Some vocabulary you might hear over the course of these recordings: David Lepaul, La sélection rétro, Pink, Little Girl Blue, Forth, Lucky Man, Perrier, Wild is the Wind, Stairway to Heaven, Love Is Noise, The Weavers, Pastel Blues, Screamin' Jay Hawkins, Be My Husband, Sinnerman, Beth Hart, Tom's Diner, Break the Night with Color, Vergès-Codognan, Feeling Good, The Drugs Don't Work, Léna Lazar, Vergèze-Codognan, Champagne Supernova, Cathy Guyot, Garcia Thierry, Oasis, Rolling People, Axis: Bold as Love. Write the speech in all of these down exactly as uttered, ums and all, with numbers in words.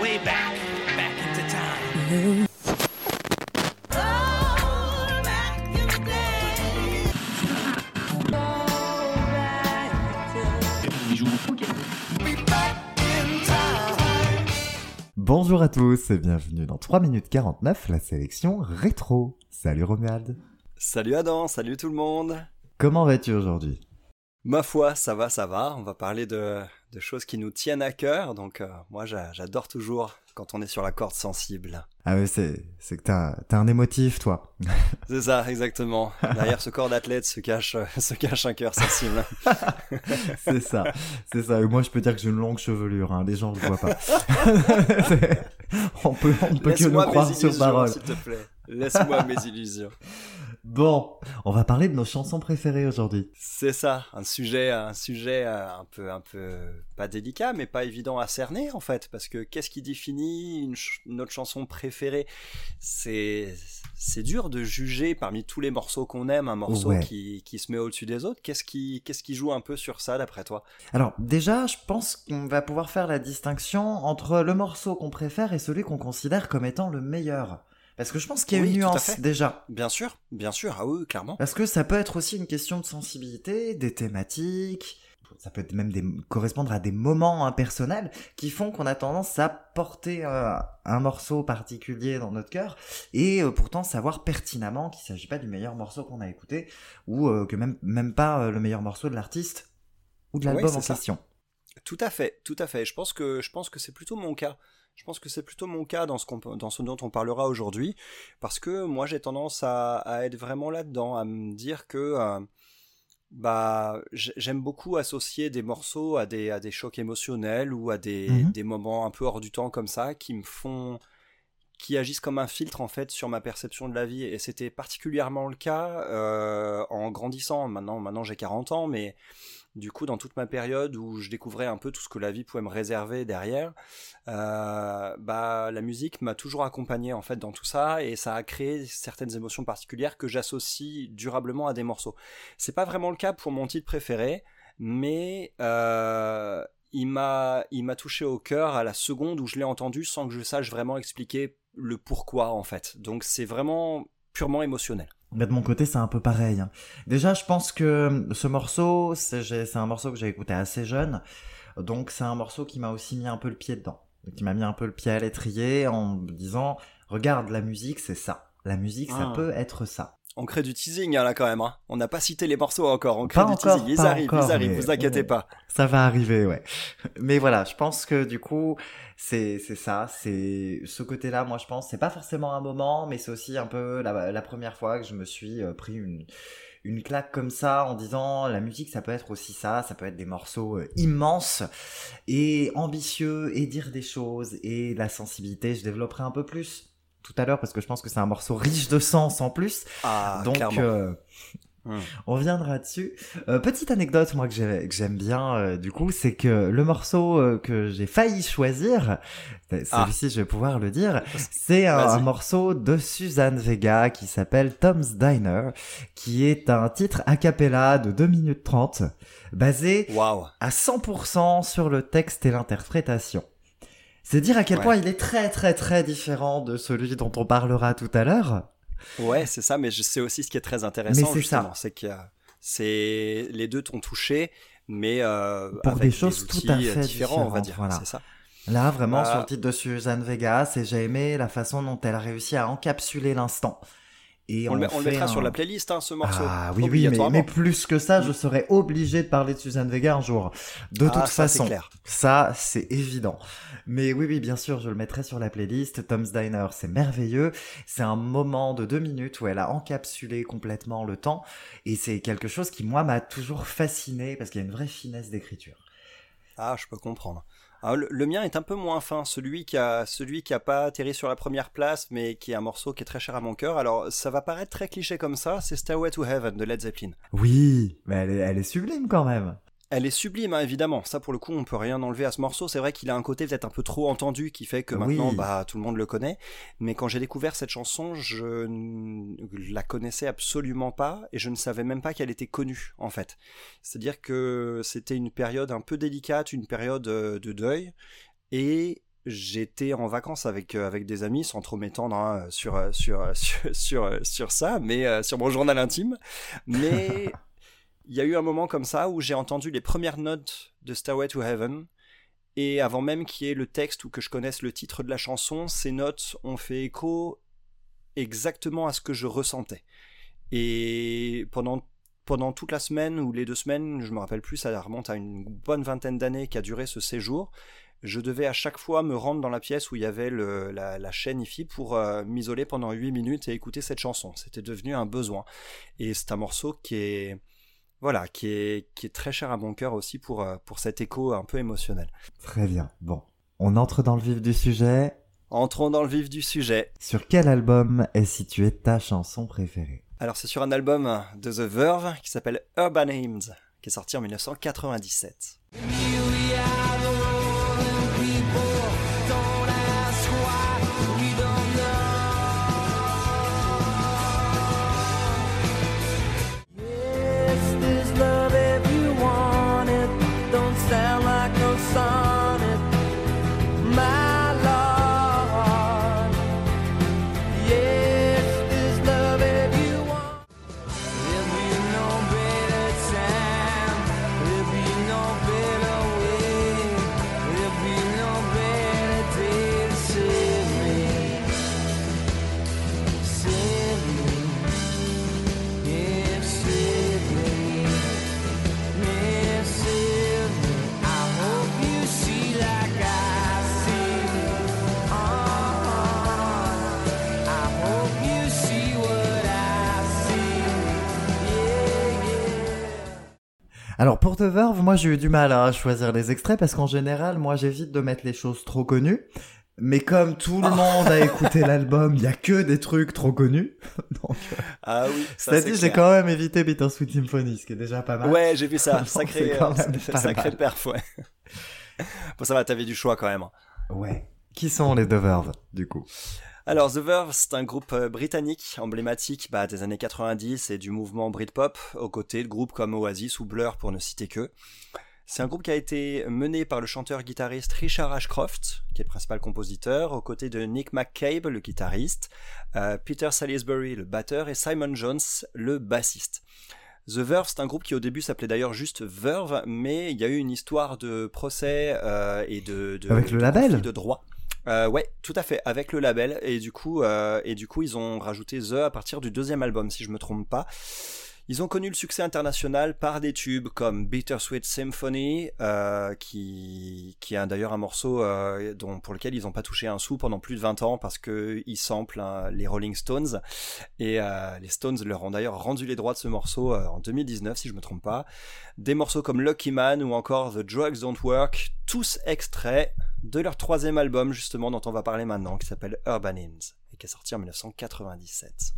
way back, back into time. Oh, back in the day. Oh, back in time. Bonjour à tous et bienvenue dans trois minutes quarante-neuf, la sélection rétro. Salut Romuald. Salut Adam, salut tout le monde. Comment vas-tu aujourd'hui ? Ma foi, ça va, ça va. On va parler de, de choses qui nous tiennent à cœur. Donc euh, moi, j'a, j'adore toujours quand on est sur la corde sensible. Ah oui, c'est, c'est que t'as, t'as un émotif, toi. C'est ça, exactement. Derrière ce corps d'athlète se cache, euh, se cache un cœur sensible. C'est ça, c'est ça. Et moi, je peux dire que j'ai une longue chevelure. Hein. Les gens ne le voient pas. on peut, on ne peut que nous croire sur parole. Laisse-moi mes illusions, s'il te plaît. Laisse-moi mes illusions. Bon, on va parler de nos chansons préférées aujourd'hui. C'est ça, un sujet, un sujet un peu, un peu pas délicat, mais pas évident à cerner en fait, parce que qu'est-ce qui définit une ch- notre chanson préférée ? C'est, c'est dur de juger parmi tous les morceaux qu'on aime un morceau ouais. qui, qui se met au-dessus des autres. Qu'est-ce qui, qu'est-ce qui joue un peu sur ça d'après toi ? Alors déjà, je pense qu'on va pouvoir faire la distinction entre le morceau qu'on préfère et celui qu'on considère comme étant le meilleur. Parce que je pense qu'il y a oui, une nuance, déjà. Bien sûr, bien sûr, ah oui, clairement. Parce que ça peut être aussi une question de sensibilité, des thématiques, ça peut être même des... correspondre à des moments impersonnels qui font qu'on a tendance à porter euh, un morceau particulier dans notre cœur et euh, pourtant savoir pertinemment qu'il ne s'agit pas du meilleur morceau qu'on a écouté ou euh, que même, même pas euh, le meilleur morceau de l'artiste ou de l'album oui, en ça. question. Tout à fait, tout à fait. Je pense que, je pense que c'est plutôt mon cas. Je pense que c'est plutôt mon cas dans ce, qu'on, dans ce dont on parlera aujourd'hui, parce que moi j'ai tendance à, à être vraiment là-dedans, à me dire que euh, bah, j'aime beaucoup associer des morceaux à des, à des chocs émotionnels ou à des, mmh. des moments un peu hors du temps comme ça, qui me font, qui agissent comme un filtre en fait sur ma perception de la vie. Et c'était particulièrement le cas euh, en grandissant. Maintenant, maintenant j'ai quarante ans, mais... Du coup, dans toute ma période où je découvrais un peu tout ce que la vie pouvait me réserver derrière, euh, bah, la musique m'a toujours accompagné en fait dans tout ça et ça a créé certaines émotions particulières que j'associe durablement à des morceaux. C'est pas vraiment le cas pour mon titre préféré, mais euh, il m'a, il m'a touché au cœur à la seconde où je l'ai entendu sans que je sache vraiment expliquer le pourquoi en fait. Donc c'est vraiment purement émotionnel. Mais de mon côté, c'est un peu pareil. Déjà, je pense que ce morceau, c'est, c'est un morceau que j'ai écouté assez jeune, donc c'est un morceau qui m'a aussi mis un peu le pied dedans, qui m'a mis un peu le pied à l'étrier en me disant « Regarde, la musique, c'est ça. La musique, ah. ça peut être ça. » On crée du teasing hein, là quand même. Hein. On n'a pas cité les morceaux encore. On crée pas du encore, teasing. Ils arrivent, encore, ils arrivent. Vous inquiétez on... pas. Ça va arriver, ouais. Mais voilà, je pense que du coup, c'est c'est ça, c'est ce côté-là. Moi, je pense, c'est pas forcément un moment, mais c'est aussi un peu la, la première fois que je me suis euh, pris une une claque comme ça en disant la musique, ça peut être aussi ça. Ça peut être des morceaux euh, immenses et ambitieux et dire des choses et la sensibilité. Je développerai un peu plus tout à l'heure parce que je pense que c'est un morceau riche de sens en plus. Ah, donc euh, mmh. on viendra dessus. Euh, petite anecdote moi que, j'ai, que j'aime bien euh, du coup, c'est que le morceau euh, que j'ai failli choisir, celui-ci ah. je vais pouvoir le dire, c'est un, un morceau de Suzanne Vega qui s'appelle Tom's Diner, qui est un titre a cappella de deux minutes trente basé wow. à cent pour cent sur le texte et l'interprétation. C'est dire à quel ouais. point il est très très très différent de celui dont on parlera tout à l'heure. Ouais, c'est ça, mais je sais aussi ce qui est très intéressant, mais c'est justement, ça. c'est que c'est... les deux t'ont touché, mais euh, pour avec des choses des outils tout à fait différents, on va dire. Voilà. C'est ça. Là, vraiment, euh... sur le titre de Suzanne Vega, c'est j'ai aimé la façon dont elle a réussi à encapsuler l'instant. Et on, on, le, on le mettra un... sur la playlist, hein, ce morceau. Ah oui, oui, mais, mais plus que ça, je serais obligé de parler de Suzanne Vega un jour. De ah, toute ça, façon, c'est clair. Ça, c'est évident. Mais oui, oui, bien sûr, je le mettrai sur la playlist. Tom's Diner, c'est merveilleux. C'est un moment de deux minutes où elle a encapsulé complètement le temps. Et c'est quelque chose qui, moi, m'a toujours fasciné parce qu'il y a une vraie finesse d'écriture. Ah, je peux comprendre. Alors, le, le mien est un peu moins fin, celui qui a, celui qui a pas atterri sur la première place, mais qui est un morceau qui est très cher à mon cœur. Alors, ça va paraître très cliché comme ça, c'est Stairway to Heaven de Led Zeppelin. Oui, mais elle est, elle est sublime quand même. Elle est sublime, hein, évidemment. Ça, pour le coup, on peut rien enlever à ce morceau. C'est vrai qu'il a un côté peut-être un peu trop entendu qui fait que maintenant, oui. bah, tout le monde le connaît. Mais quand j'ai découvert cette chanson, je ne la connaissais absolument pas et je ne savais même pas qu'elle était connue, en fait. C'est-à-dire que c'était une période un peu délicate, une période de deuil. Et j'étais en vacances avec euh, avec des amis, sans trop m'étendre hein, sur, euh, sur, euh, sur sur euh, sur ça, mais euh, sur mon journal intime. Mais il y a eu un moment comme ça où j'ai entendu les premières notes de Stairway to Heaven. Et avant même qu'il y ait le texte ou que je connaisse le titre de la chanson, ces notes ont fait écho exactement à ce que je ressentais. Et pendant, pendant toute la semaine ou les deux semaines, je me rappelle plus, ça remonte à une bonne vingtaine d'années qu'a duré ce séjour, je devais à chaque fois me rendre dans la pièce où il y avait le, la, la chaîne hi-fi pour euh, m'isoler pendant huit minutes et écouter cette chanson. C'était devenu un besoin. Et c'est un morceau qui est... Voilà, qui est, qui est très cher à mon cœur aussi pour, pour cet écho un peu émotionnel. Très bien. Bon, on entre dans le vif du sujet. Entrons dans le vif du sujet. Sur quel album est située ta chanson préférée ? Alors, c'est sur un album de The Verve qui s'appelle Urban Hymns, qui est sorti en dix-neuf cent quatre-vingt-dix-sept. Alors pour The Verve, moi j'ai eu du mal à choisir les extraits parce qu'en général, moi j'évite de mettre les choses trop connues. Mais comme tout le monde a écouté l'album, il y a que des trucs trop connus. Donc, ah oui, ça c'est, c'est dit, j'ai quand même évité Bittersweet Symphony, ce qui est déjà pas mal. Ouais, j'ai vu ça, sacré, euh, sacré perf, ouais. Bon, ça va, t'avais du choix quand même. Ouais. Qui sont les The Verve, du coup ? Alors, The Verve, c'est un groupe britannique emblématique bah, des années quatre-vingt-dix et du mouvement Britpop, aux côtés de groupes comme Oasis ou Blur, pour ne citer que. C'est un groupe qui a été mené par le chanteur-guitariste Richard Ashcroft, qui est le principal compositeur, aux côtés de Nick McCabe, le guitariste, euh, Peter Salisbury, le batteur, et Simon Jones, le bassiste. The Verve, c'est un groupe qui au début s'appelait d'ailleurs juste Verve, mais il y a eu une histoire de procès euh, et de, de, Avec le de label. conflit de droit. Euh, ouais, tout à fait, avec le label, et du coup, euh, et du coup, ils ont rajouté The à partir du deuxième album, si je me trompe pas. Ils ont connu le succès international par des tubes comme Bittersweet Symphony, euh, qui, qui est d'ailleurs un morceau euh, dont, pour lequel ils n'ont pas touché un sou pendant plus de vingt ans parce que ils samplent hein, les Rolling Stones, et euh, les Stones leur ont d'ailleurs rendu les droits de ce morceau euh, en deux mille dix-neuf, si je me trompe pas. Des morceaux comme Lucky Man ou encore The Drugs Don't Work, tous extraits de leur troisième album justement dont on va parler maintenant, qui s'appelle Urban Hymns et qui est sorti en dix-neuf cent quatre-vingt-dix-sept.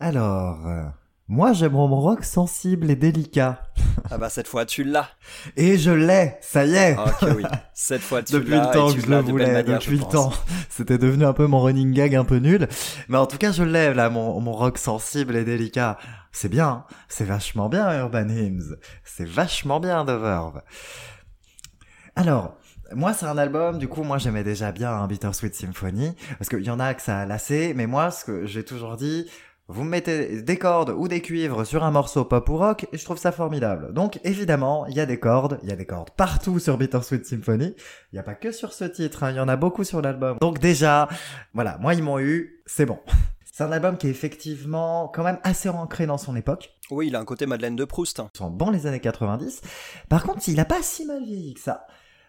Alors, euh, moi j'aime mon rock sensible et délicat. Ah bah cette fois tu l'as. Et je l'ai, ça y est. Ok oui, cette fois tu depuis l'as. Depuis le temps que je le voulais, manière, depuis je le temps. C'était devenu un peu mon running gag un peu nul. Mais en tout cas je l'ai là, mon, mon rock sensible et délicat. C'est bien, c'est vachement bien Urban Hymns. C'est vachement bien The Verve. Alors, moi c'est un album, du coup moi j'aimais déjà bien hein, Bittersweet Symphony, parce qu'il y en a que ça a lassé, mais moi ce que j'ai toujours dit, vous mettez des cordes ou des cuivres sur un morceau pop ou rock, et je trouve ça formidable. Donc évidemment, il y a des cordes, il y a des cordes partout sur Bittersweet Symphony, il n'y a pas que sur ce titre, il hein, y en a beaucoup sur l'album. Donc déjà, voilà, moi ils m'ont eu, c'est bon. C'est un album qui est effectivement quand même assez ancré dans son époque. Oui, il a un côté Madeleine de Proust. Ils sont bons les années quatre-vingt-dix. Par contre, il n'a pas si mal vieilli que ça.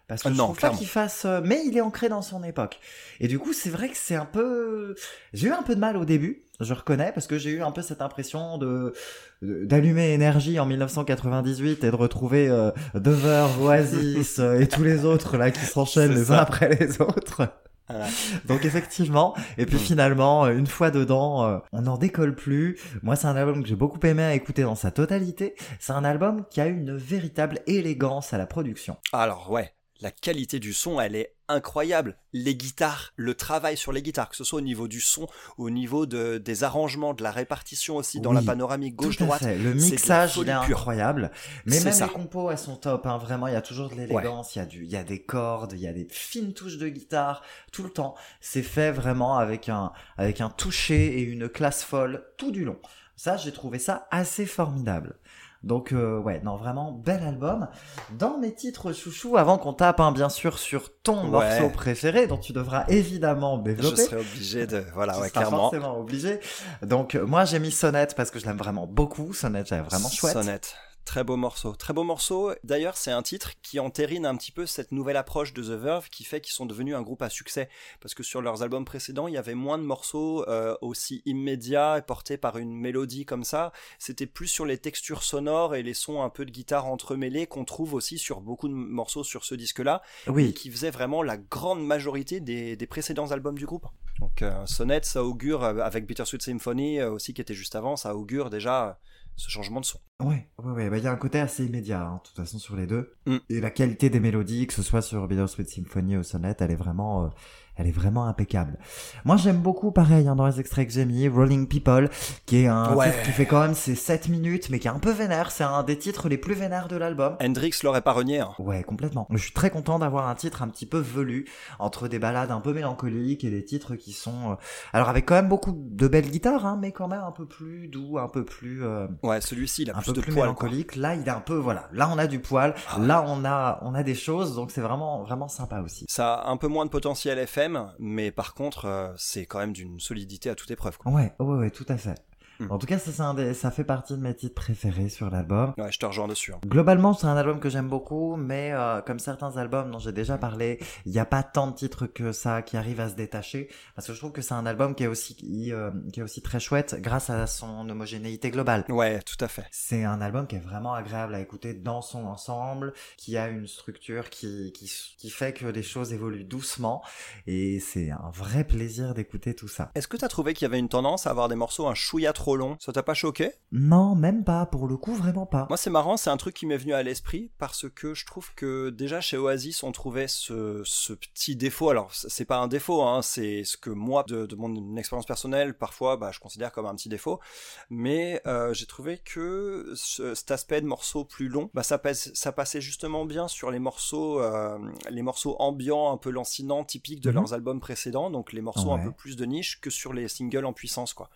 Parce que non, je trouve clairement. Pas qu'il fasse... Mais il est ancré dans son époque. Et du coup, c'est vrai que c'est un peu... J'ai eu un peu de mal au début, je reconnais, parce que j'ai eu un peu cette impression de... d'allumer Énergie en dix-neuf cent quatre-vingt-dix-huit et de retrouver euh, The Verve, Oasis et tous les autres là qui s'enchaînent les uns après les autres. Voilà. Donc effectivement, et puis finalement, une fois dedans, on n'en décolle plus. Moi, c'est un album que j'ai beaucoup aimé à écouter dans sa totalité. C'est un album qui a une véritable élégance à la production. Alors ouais. la qualité du son, elle est incroyable. Les guitares, le travail sur les guitares, que ce soit au niveau du son, au niveau de, des arrangements, de la répartition aussi, dans oui, la panoramique gauche-droite. Le mixage, il est incroyable. Mais c'est même ça. Les compos, elles sont top. Hein. Vraiment, il y a toujours de l'élégance, il ouais. y a du, il y a des cordes, il y a des fines touches de guitare, tout le temps. C'est fait vraiment avec un, avec un toucher et une classe folle tout du long. Ça, j'ai trouvé ça assez formidable. Donc euh, ouais, non, vraiment bel album. Dans mes titres chouchous, avant qu'on tape hein, bien sûr sur ton ouais. morceau préféré dont tu devras évidemment développer. Je serai obligé de voilà, tu ouais, seras clairement. Forcément obligé. Donc moi j'ai mis Sonnette parce que je l'aime vraiment beaucoup. Sonnette, elle est vraiment chouette. Sonnette. Très beau morceau, très beau morceau. D'ailleurs, c'est un titre qui entérine un petit peu cette nouvelle approche de The Verve qui fait qu'ils sont devenus un groupe à succès. Parce que sur leurs albums précédents, il y avait moins de morceaux euh, aussi immédiats et portés par une mélodie comme ça. C'était plus sur les textures sonores et les sons un peu de guitare entremêlés qu'on trouve aussi sur beaucoup de morceaux sur ce disque-là. Oui. Et qui faisait vraiment la grande majorité des, des précédents albums du groupe. Donc euh, Sonnette, ça augure, euh, avec Bittersweet Symphony euh, aussi qui était juste avant, ça augure déjà... Euh, ce changement de son. Ouais, ouais, ouais. Bah, y a un côté assez immédiat, hein, de toute façon, sur les deux. Mm. Et la qualité des mélodies, que ce soit sur Bittersweet Symphony ou Sonnette, elle est vraiment, euh, elle est vraiment impeccable. Moi, j'aime beaucoup, pareil, hein, dans les extraits que j'ai mis, Rolling People, qui est un ouais. titre qui fait quand même ses sept minutes, mais qui est un peu vénère. C'est un des titres les plus vénères de l'album. Hendrix l'aurait pas renié, hein. Ouais, complètement. Je suis très content d'avoir un titre un petit peu velu, entre des ballades un peu mélancoliques et des titres qui sont, euh... alors avec quand même beaucoup de belles guitares, hein, mais quand même un peu plus doux, un peu plus, euh... ouais, celui-ci il a un plus peu de plus poil, mélancolique. Quoi. Là, il est un peu voilà. Là, on a du poil. Ah ouais. Là, on a on a des choses, donc c'est vraiment vraiment sympa aussi. Ça a un peu moins de potentiel F M, mais par contre, euh, c'est quand même d'une solidité à toute épreuve. Quoi. Ouais, ouais, ouais, tout à fait. Mm. En tout cas, ça c'est un des, ça fait partie de mes titres préférés sur l'album. Ouais, je te rejoins dessus. Hein. Globalement, c'est un album que j'aime beaucoup, mais euh, comme certains albums dont j'ai déjà parlé, il y a pas tant de titres que ça qui arrivent à se détacher, parce que je trouve que c'est un album qui est aussi qui, euh, qui est aussi très chouette grâce à son homogénéité globale. Ouais, tout à fait. C'est un album qui est vraiment agréable à écouter dans son ensemble, qui a une structure qui qui qui fait que les choses évoluent doucement, et c'est un vrai plaisir d'écouter tout ça. Est-ce que t'as trouvé qu'il y avait une tendance à avoir des morceaux un chouïa trop long, ça t'a pas choqué ? Non, même pas, pour le coup, vraiment pas. Moi, c'est marrant, c'est un truc qui m'est venu à l'esprit parce que je trouve que déjà chez Oasis, on trouvait ce, ce petit défaut. Alors, c'est pas un défaut, hein, c'est ce que moi, de, de mon expérience personnelle, parfois, bah, je considère comme un petit défaut. Mais euh, j'ai trouvé que ce, cet aspect de morceaux plus longs, bah, ça, pèse, ça passait justement bien sur les morceaux, euh, les morceaux ambiants, un peu lancinants, typiques de mmh. leurs albums précédents, donc les morceaux ouais. un peu plus de niche que sur les singles en puissance, quoi.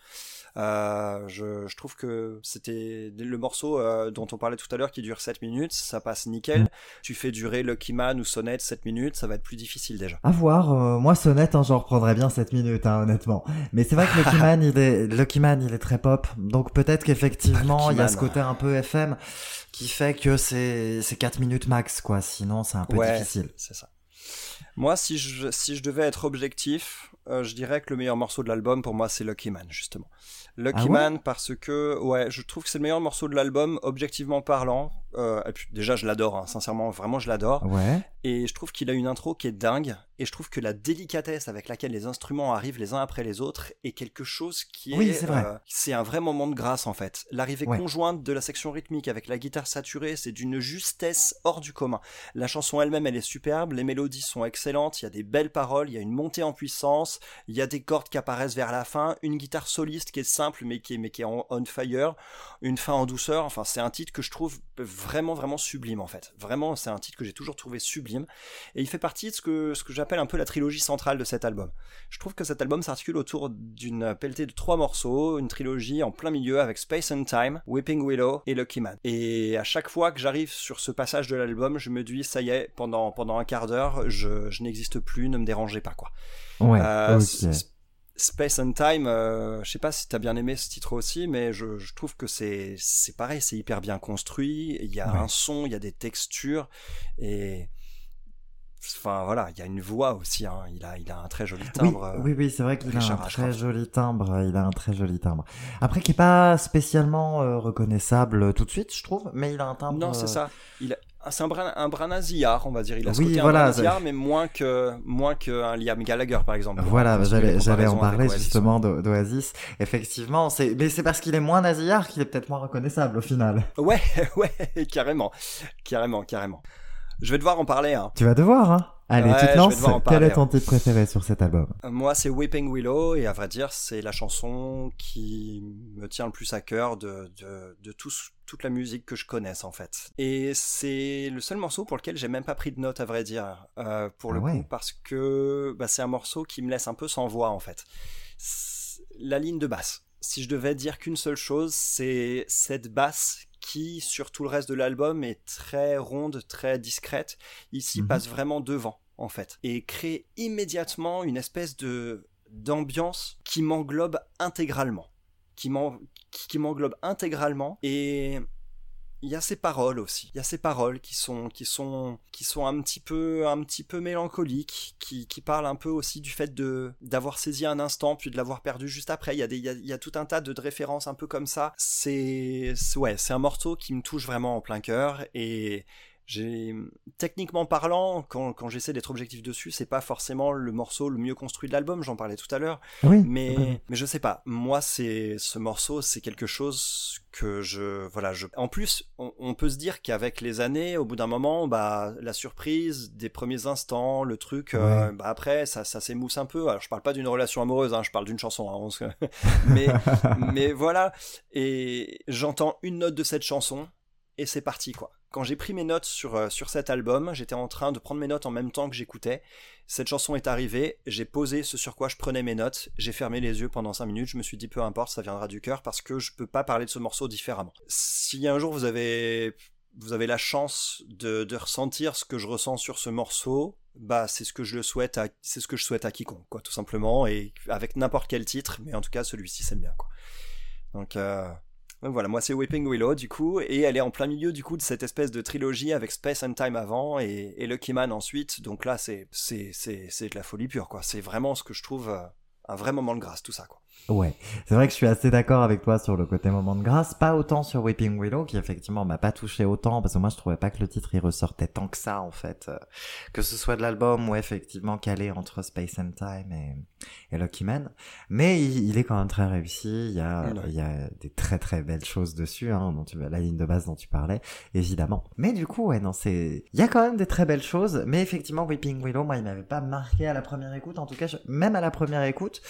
Euh, je, je trouve que c'était le morceau euh, dont on parlait tout à l'heure qui dure sept minutes, ça passe nickel. mmh. Tu fais durer Lucky Man ou Sonnette sept minutes, ça va être plus difficile déjà à voir. euh, moi Sonnette, hein, j'en reprendrais bien sept minutes, hein, honnêtement, mais c'est vrai que Lucky Man il est, Lucky Man il est très pop, donc peut-être qu'effectivement il y a ce côté un peu F M qui fait que c'est, c'est quatre minutes max, quoi. Sinon c'est un peu ouais, difficile. C'est ça. Moi, si je, si je devais être objectif, euh, je dirais que le meilleur morceau de l'album, pour moi, c'est Lucky Man, justement. Lucky ah ouais Man, parce que ouais, je trouve que c'est le meilleur morceau de l'album, objectivement parlant. Euh, et puis, déjà, je l'adore, hein, sincèrement, vraiment, je l'adore. Ouais. Et je trouve qu'il a une intro qui est dingue. Et je trouve que la délicatesse avec laquelle les instruments arrivent les uns après les autres est quelque chose qui est... Oui, c'est vrai. Euh, c'est un vrai moment de grâce, en fait. L'arrivée ouais. conjointe de la section rythmique avec la guitare saturée, c'est d'une justesse hors du commun. La chanson elle-même, elle est superbe. Les mélodies sont excellentes. Il y a des belles paroles. Il y a une montée en puissance. Il y a des cordes qui apparaissent vers la fin. Une guitare soliste qui est simple, mais qui est, mais qui est en on fire. Une fin en douceur. Enfin, c'est un titre que je trouve vraiment, vraiment sublime, en fait. Vraiment, c'est un titre que j'ai toujours trouvé sublime. Et il fait partie de ce que, ce que j'appelle un peu la trilogie centrale de cet album. Je trouve que cet album s'articule autour d'une pelletée de trois morceaux, une trilogie en plein milieu avec Space and Time, Weeping Willow et Lucky Man. Et à chaque fois que j'arrive sur ce passage de l'album, je me dis, ça y est, pendant, pendant un quart d'heure, je, je n'existe plus, ne me dérangez pas, quoi. Ouais, euh, okay. c- c- Space and Time, euh, je sais pas si t'as bien aimé ce titre aussi, mais je, je trouve que c'est, c'est pareil, c'est hyper bien construit, il y a ouais. un son, il y a des textures, et... Enfin voilà, il y a une voix aussi, hein. il, a, il a un très joli timbre. Oui, euh, oui, oui, c'est vrai qu'il Richard a un Ashcroft. très joli timbre, il a un très joli timbre. Après, qui n'est pas spécialement euh, reconnaissable tout de suite, je trouve, mais il a un timbre... Non, c'est euh... ça, il a, c'est un brin, un brin nasillard, on va dire, il a ce oui, côté voilà, un brin nasillard, mais moins que, moins qu'un Liam Gallagher, par exemple. Voilà, j'allais, j'allais en parler justement d'O- d'Oasis, effectivement, c'est, mais c'est parce qu'il est moins nasillard qu'il est peut-être moins reconnaissable au final. Ouais, ouais, carrément, carrément, carrément. Je vais devoir en parler. Hein. Tu vas devoir, hein. Allez, ouais, tu te lances. Parler, Quel est ton titre préféré sur cet album ? Moi, c'est Weeping Willow, et à vrai dire, c'est la chanson qui me tient le plus à cœur de, de, de tout, toute la musique que je connaisse, en fait. Et c'est le seul morceau pour lequel j'ai même pas pris de notes, à vrai dire, euh, pour le ouais. coup, parce que bah, c'est un morceau qui me laisse un peu sans voix, en fait. C'est la ligne de basse. Si je devais dire qu'une seule chose, c'est cette basse qui, sur tout le reste de l'album, est très ronde, très discrète. Ici, mmh. passe vraiment devant, en fait, et crée immédiatement une espèce de, d'ambiance qui m'englobe intégralement. Qui, m'en, qui m'englobe intégralement. Et il y a ces paroles aussi. Il y a ces paroles qui sont, qui sont, qui sont un petit peu, un petit peu mélancoliques, qui, qui parlent un peu aussi du fait de, d'avoir saisi un instant, puis de l'avoir perdu juste après. Il y a des, il y a, il y a tout un tas de, de références un peu comme ça. C'est, c'est, ouais, c'est un morceau qui me touche vraiment en plein cœur. Et j'ai, techniquement parlant, quand, quand j'essaie d'être objectif dessus, c'est pas forcément le morceau le mieux construit de l'album, j'en parlais tout à l'heure. Oui. Mais, oui. mais je sais pas. Moi, c'est, ce morceau, c'est quelque chose que je, voilà, je, en plus, on, on peut se dire qu'avec les années, au bout d'un moment, bah, la surprise des premiers instants, le truc, oui. euh, bah, après, ça, ça s'émousse un peu. Alors, je parle pas d'une relation amoureuse, hein, je parle d'une chanson, hein, on se... mais, mais voilà. Et j'entends une note de cette chanson, et c'est parti, quoi. Quand j'ai pris mes notes sur, euh, sur cet album, j'étais en train de prendre mes notes en même temps que j'écoutais. Cette chanson est arrivée, j'ai posé ce sur quoi je prenais mes notes, j'ai fermé les yeux pendant cinq minutes, je me suis dit peu importe, ça viendra du cœur, parce que je peux pas parler de ce morceau différemment. Si un jour vous avez, vous avez la chance de, de ressentir ce que je ressens sur ce morceau, bah c'est ce que je le souhaite à, c'est ce que je souhaite à quiconque, quoi, tout simplement, et avec n'importe quel titre, mais en tout cas celui-ci c'est le mien, quoi. Donc... Euh... Donc voilà, moi c'est Weeping Willow du coup, et elle est en plein milieu du coup de cette espèce de trilogie avec Space and Time avant et, et Lucky Man ensuite, donc là c'est, c'est, c'est, c'est de la folie pure, quoi. C'est vraiment ce que je trouve euh, un vrai moment de grâce, tout ça, quoi. Ouais, c'est vrai que je suis assez d'accord avec toi sur le côté moment de grâce, pas autant sur Weeping Willow qui effectivement m'a pas touché autant, parce que moi je trouvais pas que le titre il ressortait tant que ça en fait, euh, que ce soit de l'album ou effectivement calé entre Space and Time et, et Lucky Man, mais il, il est quand même très réussi, il y a, ouais. il y a des très très belles choses dessus, hein, dont tu, la ligne de base dont tu parlais évidemment, mais du coup ouais non c'est, il y a quand même des très belles choses, mais effectivement Weeping Willow moi il m'avait pas marqué à la première écoute, en tout cas je, même à la première écoute,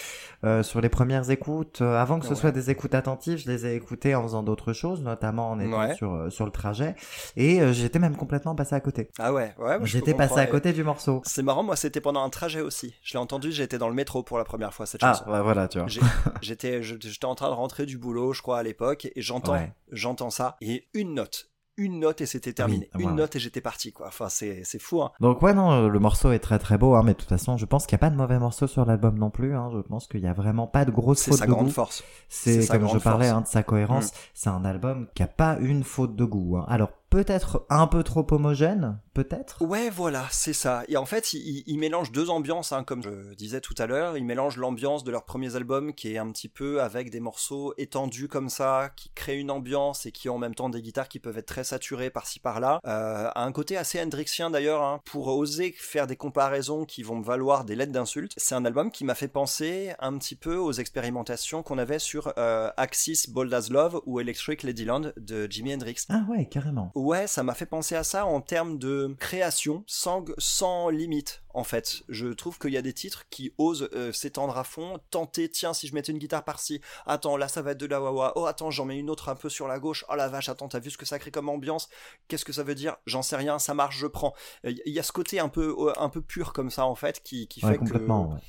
euh, sur les premières écoutes, euh, avant que ce ouais. soit des écoutes attentives, je les ai écoutées en faisant d'autres choses, notamment en étant ouais. sur, euh, sur le trajet, et euh, j'étais même complètement passé à côté. Ah ouais, ouais. J'étais passé à côté et... du morceau. C'est marrant, moi c'était pendant un trajet aussi. Je l'ai entendu, j'étais dans le métro pour la première fois cette ah, chanson. Ah bah voilà, tu vois. J'ai, j'étais, j'étais en train de rentrer du boulot, je crois, à l'époque, et j'entends, ouais. j'entends ça, et une note. une note et c'était terminé, oui, une voilà. note et j'étais parti, quoi. Enfin c'est, c'est fou, hein. Donc ouais non, le morceau est très très beau, hein, mais de toute façon je pense qu'il n'y a pas de mauvais morceau sur l'album non plus, hein. Je pense qu'il n'y a vraiment pas de grosse faute de goût, c'est sa grande force, c'est comme je parlais, hein, de sa cohérence, mmh. c'est un album qui n'a pas une faute de goût, hein. Alors peut-être un peu trop homogène, peut-être. Ouais, voilà, c'est ça. Et en fait, il, il mélange deux ambiances, hein, comme je disais tout à l'heure. Il mélange l'ambiance de leurs premiers albums, qui est un petit peu avec des morceaux étendus comme ça, qui créent une ambiance et qui ont en même temps des guitares qui peuvent être très saturées par-ci par-là. Euh, à un côté assez hendrixien d'ailleurs, hein, pour oser faire des comparaisons qui vont me valoir des lettres d'insultes. C'est un album qui m'a fait penser un petit peu aux expérimentations qu'on avait sur euh, Axis Bold As Love ou Electric Ladyland de Jimi Hendrix. Ah ouais, carrément. Ouais, ça m'a fait penser à ça en termes de création sans, sans limite, en fait. Je trouve qu'il y a des titres qui osent euh, s'étendre à fond, tenter, tiens, si je mettais une guitare par-ci, attends, là, ça va être de la wawa, oh, attends, j'en mets une autre un peu sur la gauche, oh la vache, attends, t'as vu ce que ça crée comme ambiance, qu'est-ce que ça veut dire, j'en sais rien, ça marche, je prends. Il y a ce côté un peu, un peu pur comme ça, en fait, qui, qui ouais, fait complètement, que... Ouais.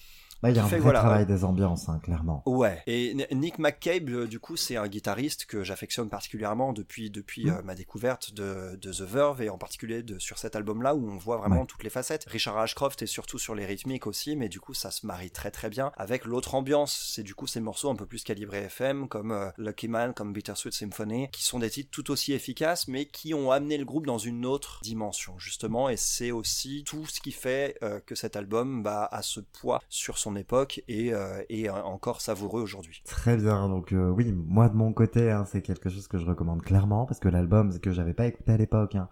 Bah, il y a un fait, vrai voilà, travail euh... des ambiances, hein, clairement. Ouais. Et Nick McCabe, euh, du coup, c'est un guitariste que j'affectionne particulièrement depuis, depuis mmh. euh, ma découverte de, de The Verve, et en particulier de, sur cet album-là où on voit vraiment ouais. toutes les facettes. Richard Ashcroft est surtout sur les rythmiques aussi, mais du coup, ça se marie très très bien avec l'autre ambiance. C'est du coup ces morceaux un peu plus calibrés F M, comme euh, Lucky Man, comme Bittersweet Symphony, qui sont des titres tout aussi efficaces, mais qui ont amené le groupe dans une autre dimension, justement. Et c'est aussi tout ce qui fait euh, que cet album bah, a ce poids sur son époque et, euh, et encore savoureux aujourd'hui. Très bien, donc euh, oui, moi de mon côté, hein, c'est quelque chose que je recommande clairement, parce que l'album que j'avais pas écouté à l'époque, hein,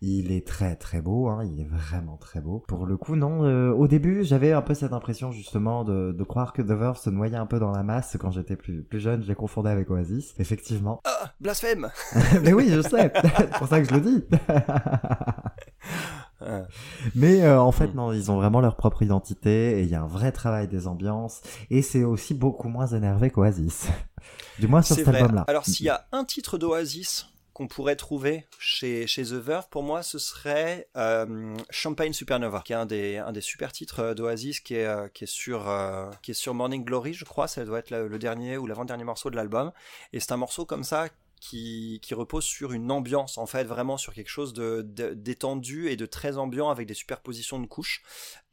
il est très très beau, hein, il est vraiment très beau. Pour le coup, non, euh, au début, j'avais un peu cette impression justement de, de croire que The Verve se noyait un peu dans la masse quand j'étais plus, plus jeune, je les confondais avec Oasis, effectivement. Ah, blasphème. Mais oui, je sais, c'est pour ça que je le dis. Mais euh, en fait, non, ils ont vraiment leur propre identité et il y a un vrai travail des ambiances et c'est aussi beaucoup moins énervé qu'Oasis. Du moins sur c'est cet vrai. album-là. Alors, s'il y a un titre d'Oasis qu'on pourrait trouver chez, chez The Verve, pour moi, ce serait euh, Champagne Supernova, qui est un des, un des super titres d'Oasis qui est, qui est sur, euh, qui est sur Morning Glory, je crois. Ça doit être le, le dernier ou l'avant-dernier morceau de l'album. Et c'est un morceau comme ça Qui, qui repose sur une ambiance, en fait, vraiment sur quelque chose de, de, d'étendu et de très ambiant avec des superpositions de couches.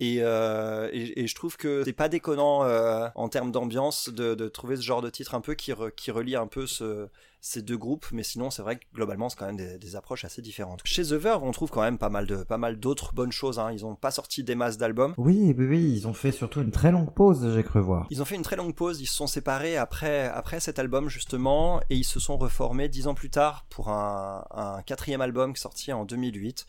Et, euh, et, et je trouve que c'est pas déconnant euh, en termes d'ambiance de, de trouver ce genre de titre un peu qui, re, qui relie un peu ce, ces deux groupes. Mais sinon, c'est vrai que globalement, c'est quand même des, des approches assez différentes. Chez The Verve, on trouve quand même pas mal, de, pas mal d'autres bonnes choses. Hein. Ils ont pas sorti des masses d'albums. Oui, oui, oui, ils ont fait surtout une très longue pause, j'ai cru voir. Ils ont fait une très longue pause. Ils se sont séparés après, après cet album, justement, et ils se sont reformés dix ans plus tard pour un, un quatrième album qui est sorti en deux mille huit.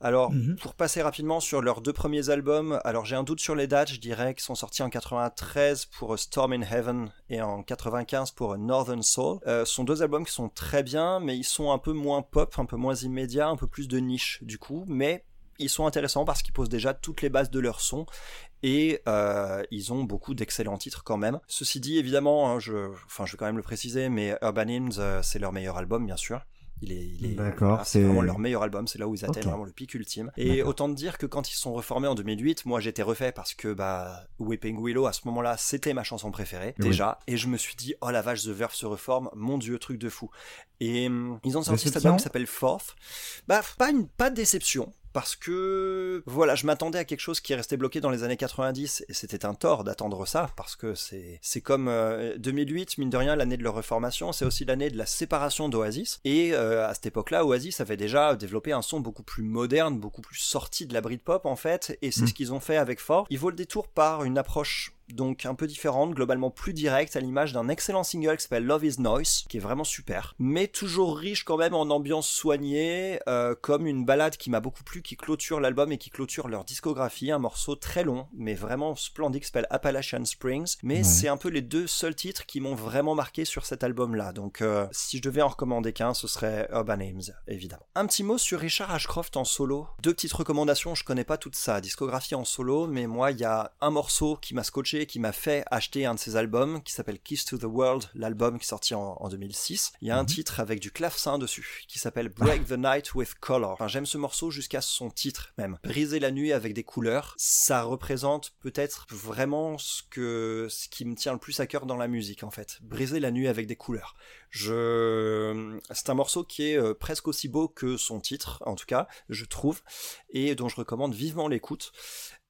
Alors, mm-hmm. pour passer rapidement sur leurs deux premiers albums, alors j'ai un doute sur les dates, je dirais qu'ils sont sortis en quatre-vingt-treize pour Storm in Heaven et en quatre-vingt-quinze pour Northern Soul. Euh, ce sont deux albums qui sont très bien, mais ils sont un peu moins pop, un peu moins immédiats, un peu plus de niche du coup, mais ils sont intéressants parce qu'ils posent déjà toutes les bases de leur son et euh, ils ont beaucoup d'excellents titres quand même. Ceci dit, évidemment, hein, je, enfin, je vais quand même le préciser, mais Urban Hymns, euh, c'est leur meilleur album, bien sûr. Il est, il est, D'accord, là, c'est, c'est vraiment leur meilleur album, c'est là où ils atteignent okay. vraiment le pic ultime. Et D'accord. autant te dire que quand ils se sont reformés en deux mille huit, moi j'étais refait parce que bah, Weeping Willow à ce moment-là c'était ma chanson préférée oui. déjà, et je me suis dit oh la vache, The Verve se reforme, mon dieu, truc de fou. Et hum, ils ont sorti cet album qui s'appelle Forth. Bah, pas, une, pas de déception. Parce que, voilà, je m'attendais à quelque chose qui restait bloqué dans les années quatre-vingt-dix, et c'était un tort d'attendre ça, parce que c'est, c'est comme euh, deux mille huit, mine de rien, l'année de leur reformation, c'est aussi l'année de la séparation d'Oasis, et euh, à cette époque-là, Oasis avait déjà développé un son beaucoup plus moderne, beaucoup plus sorti de la Britpop, en fait, et c'est mmh. ce qu'ils ont fait avec Forth. Ils volent le détour par une approche donc un peu différente, globalement plus directe, à l'image d'un excellent single qui s'appelle Love is Noise, qui est vraiment super, mais toujours riche quand même en ambiance soignée, euh, comme une balade qui m'a beaucoup plu, qui clôture l'album et qui clôture leur discographie, un morceau très long, mais vraiment splendide, qui s'appelle Appalachian Springs, mais ouais. c'est un peu les deux seuls titres qui m'ont vraiment marqué sur cet album-là, donc euh, si je devais en recommander qu'un, ce serait Urban Hymns, évidemment. Un petit mot sur Richard Ashcroft en solo, deux petites recommandations, je connais pas toute sa discographie en solo, mais moi, il y a un morceau qui m'a scotché qui m'a fait acheter un de ses albums qui s'appelle Kiss to the World, l'album qui est sorti en, en deux mille six. Il y a un titre avec du clavecin dessus qui s'appelle Break the Night with Color. Enfin, j'aime ce morceau jusqu'à son titre même. Briser la nuit avec des couleurs, ça représente peut-être vraiment ce que ce qui me tient le plus à cœur dans la musique en fait. Briser la nuit avec des couleurs. Je... C'est un morceau qui est presque aussi beau que son titre, en tout cas, je trouve, et dont je recommande vivement l'écoute.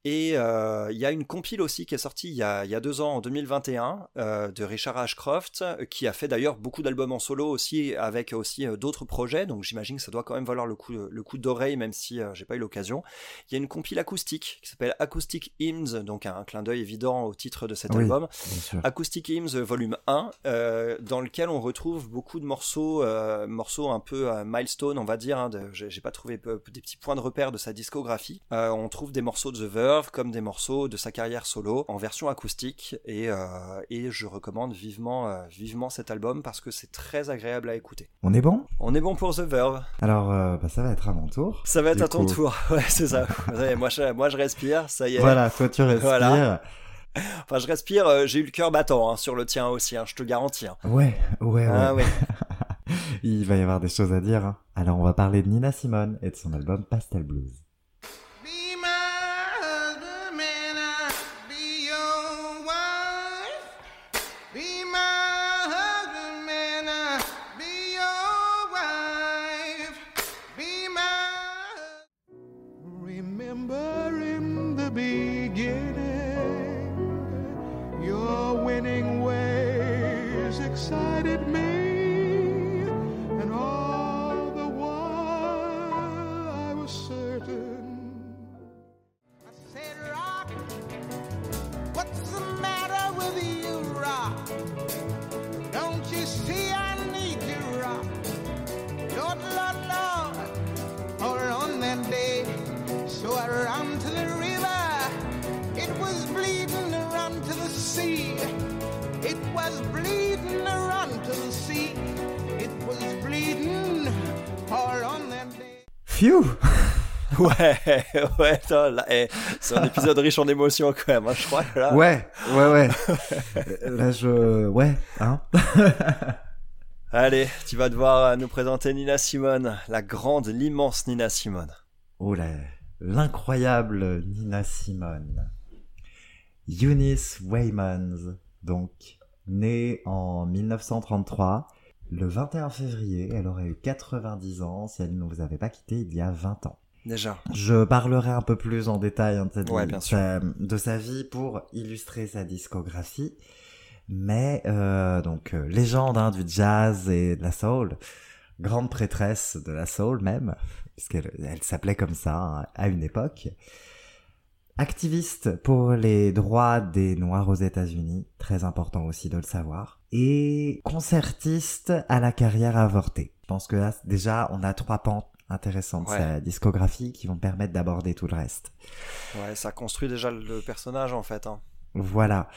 Et il euh, y a une compile aussi qui est sortie il y a, y a deux ans, en deux mille vingt et un, euh, de Richard Ashcroft, qui a fait d'ailleurs beaucoup d'albums en solo aussi, avec aussi euh, d'autres projets, donc j'imagine que ça doit quand même valoir le coup, le coup d'oreille, même si euh, j'ai pas eu l'occasion. Il y a une compile acoustique qui s'appelle Acoustic Hymns, donc un, un clin d'œil évident au titre de cet oui, album. Acoustic Hymns volume un, euh, dans lequel on retrouve beaucoup de morceaux, euh, morceaux un peu euh, milestone, on va dire, hein, de, j'ai, j'ai pas trouvé p- des petits points de repère de sa discographie. Euh, on trouve des morceaux de The Verve, comme des morceaux de sa carrière solo en version acoustique et, euh, et je recommande vivement, euh, vivement cet album parce que c'est très agréable à écouter. On est bon ? On est bon pour The Verve. Alors euh, bah ça va être à mon tour. Ça va être du à coup... ton tour, ouais c'est ça. Ouais, moi, je, moi je respire, ça y est. Voilà, toi tu respires. Voilà. Enfin je respire, euh, j'ai eu le cœur battant hein, sur le tien aussi, hein, je te garantis. Hein. Ouais, ouais, ouais. Ah, ouais. Il va y avoir des choses à dire. Hein. Alors on va parler de Nina Simone et de son album Pastel Blues. Ouais, ouais, attends, là, eh, c'est un épisode riche en émotions quand même, hein, je crois. Là. Ouais, ouais, ouais. Là, je, ouais, hein. Allez, tu vas devoir nous présenter Nina Simone, la grande, l'immense Nina Simone. Oh là, l'incroyable Nina Simone. Eunice Waymans, donc née en mille neuf cent trente-trois, le vingt et un février, elle aurait eu quatre-vingt-dix ans si elle ne vous avait pas quitté il y a vingt ans. Déjà. Je parlerai un peu plus en détail hein, de, ouais, bien sûr. De, de sa vie pour illustrer sa discographie. Mais, euh, donc, euh, légende hein, du jazz et de la soul, grande prêtresse de la soul même, puisqu'elle elle s'appelait comme ça hein, à une époque. Activiste pour les droits des Noirs aux États-Unis, très important aussi de le savoir, et concertiste à la carrière avortée. Je pense que là, déjà, on a trois pentes intéressantes, ouais. Sa discographie, qui vont permettre d'aborder tout le reste. Ouais, ça construit déjà le personnage, en fait. Hein. Voilà.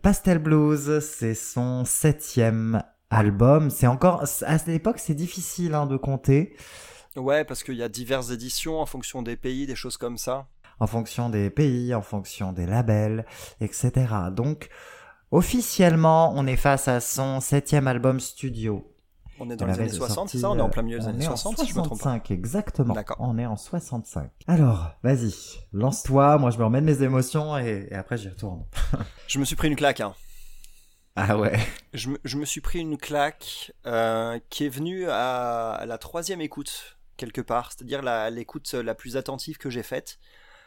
Pastel Blues, c'est son septième album. C'est encore, à l'époque, c'est difficile hein, de compter. Ouais, parce qu'il y a diverses éditions en fonction des pays, des choses comme ça. En fonction des pays, en fonction des labels, et cetera. Donc, officiellement, on est face à son septième album studio. On est dans les années soixante, c'est ça ? On est en plein milieu des années soixante, si je me trompe pas. Exactement. D'accord. On est en soixante-cinq. Alors, vas-y, lance-toi. Moi, je me remets de mes émotions et, et après, j'y retourne. Je me suis pris une claque, hein. Ah ouais. Je me, je me suis pris une claque euh, qui est venue à la troisième écoute, quelque part. C'est-à-dire la, l'écoute la plus attentive que j'ai faite.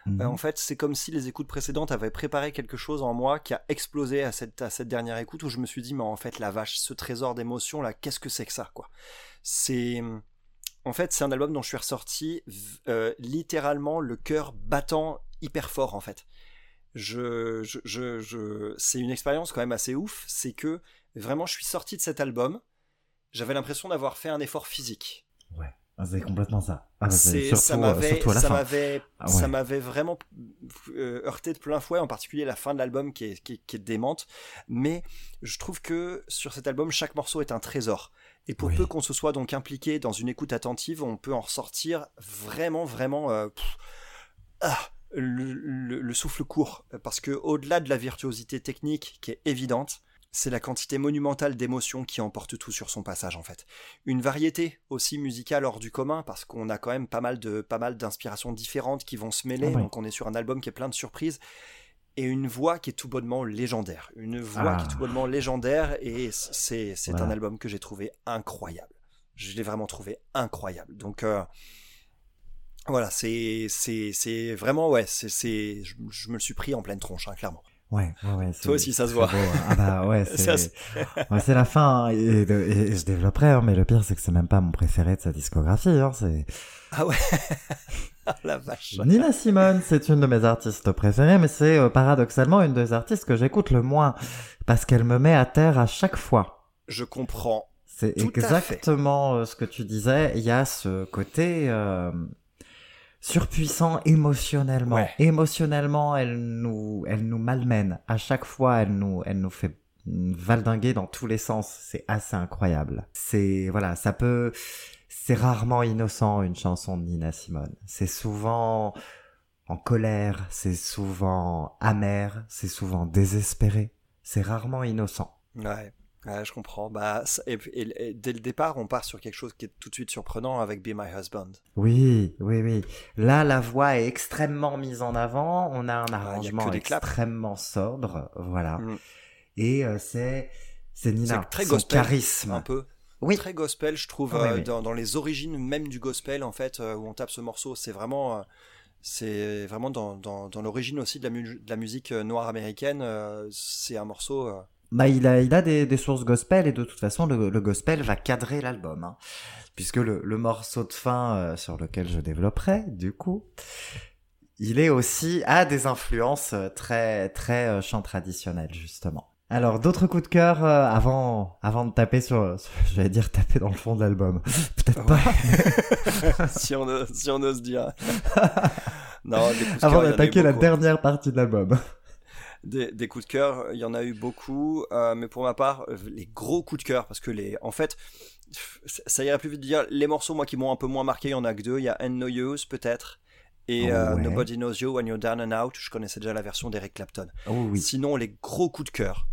Mmh. Euh, en fait, c'est comme si les écoutes précédentes avaient préparé quelque chose en moi qui a explosé à cette, à cette dernière écoute où je me suis dit, mais en fait, la vache, ce trésor d'émotions, là, qu'est-ce que c'est que ça, quoi ? C'est... En fait, c'est un album dont je suis ressorti euh, littéralement le cœur battant hyper fort, en fait. Je, je, je, je... C'est une expérience quand même assez ouf, c'est que vraiment, je suis sorti de cet album, j'avais l'impression d'avoir fait un effort physique. Ouais. C'est complètement ça. Ah, c'est, c'est surtout, ça m'avait, euh, ça, m'avait ah, ouais. ça m'avait vraiment euh, heurté de plein fouet, en particulier la fin de l'album qui est, qui est, qui est démente. Mais je trouve que sur cet album, chaque morceau est un trésor. Et pour oui. peu qu'on se soit donc impliqué dans une écoute attentive, on peut en ressortir vraiment, vraiment euh, pff, ah, le, le, le souffle court. Parce que au-delà de la virtuosité technique qui est évidente, c'est la quantité monumentale d'émotions qui emporte tout sur son passage, en fait. Une variété aussi musicale hors du commun, parce qu'on a quand même pas mal, de, pas mal d'inspirations différentes qui vont se mêler, ah oui. donc on est sur un album qui est plein de surprises, et une voix qui est tout bonnement légendaire. Une voix ah. qui est tout bonnement légendaire, et c'est, c'est voilà. un album que j'ai trouvé incroyable. Je l'ai vraiment trouvé incroyable. Donc... Euh... Voilà, c'est, c'est, c'est vraiment, ouais, c'est, c'est, je, je me le suis pris en pleine tronche, hein, clairement. Ouais, ouais, ouais. Toi aussi, ça se voit. Beau. Ah bah ouais, c'est, c'est, ouais, c'est la fin, hein, et, et, et je développerai, hein, mais le pire, c'est que c'est même pas mon préféré de sa discographie, hein, c'est... Ah ouais. Ah la vache. Nina Simone, c'est une de mes artistes préférées, mais c'est euh, paradoxalement une des artistes que j'écoute le moins, parce qu'elle me met à terre à chaque fois. Je comprends. C'est tout exactement ce que tu disais, il y a ce côté... Euh... surpuissant émotionnellement. Ouais. Émotionnellement, elle nous, elle nous malmène. À chaque fois, elle nous, elle nous fait valdinguer dans tous les sens. C'est assez incroyable. C'est, voilà, ça peut, c'est rarement innocent, une chanson de Nina Simone. C'est souvent en colère, c'est souvent amer, c'est souvent désespéré. C'est rarement innocent. Ouais. Ouais, je comprends. Bah, et, et, et dès le départ, on part sur quelque chose qui est tout de suite surprenant avec Be My Husband. Oui, oui, oui. Là, la voix est extrêmement mise en avant. On a un arrangement ah, extrêmement sobre. Voilà. Mm. Et euh, c'est, c'est Nina. C'est très son gospel, charisme. Un peu. Oui. Très gospel, je trouve, oui, euh, oui. Dans, dans les origines même du gospel, en fait, euh, où on tape ce morceau. C'est vraiment. Euh, c'est vraiment dans, dans, dans l'origine aussi de la, mu- de la musique euh, noire américaine. Euh, c'est un morceau. Euh, Bah, il a, il a des, des sources gospel, et de toute façon, le, le gospel va cadrer l'album, hein, puisque le, le morceau de fin euh, sur lequel je développerai, du coup, il est aussi à des influences très, très euh, chant traditionnel, justement. Alors, d'autres coups de cœur euh, avant, avant de taper sur, sur, j'allais dire taper dans le fond de l'album, peut-être ouais. pas. si on ose, si on ose dire. Non, des coups de avant cœur, d'attaquer la dernière partie de l'album. Des, des coups de cœur, il y en a eu beaucoup, euh, mais pour ma part, les gros coups de cœur, parce que les, en fait, ça irait plus vite de dire les morceaux moi qui m'ont un peu moins marqué, il y en a que deux, il y a End No Use peut-être, et euh, ouais. Nobody Knows You When You're Down and Out, je connaissais déjà la version d'Eric Clapton. Oh, oui. Sinon, les gros coups de cœur.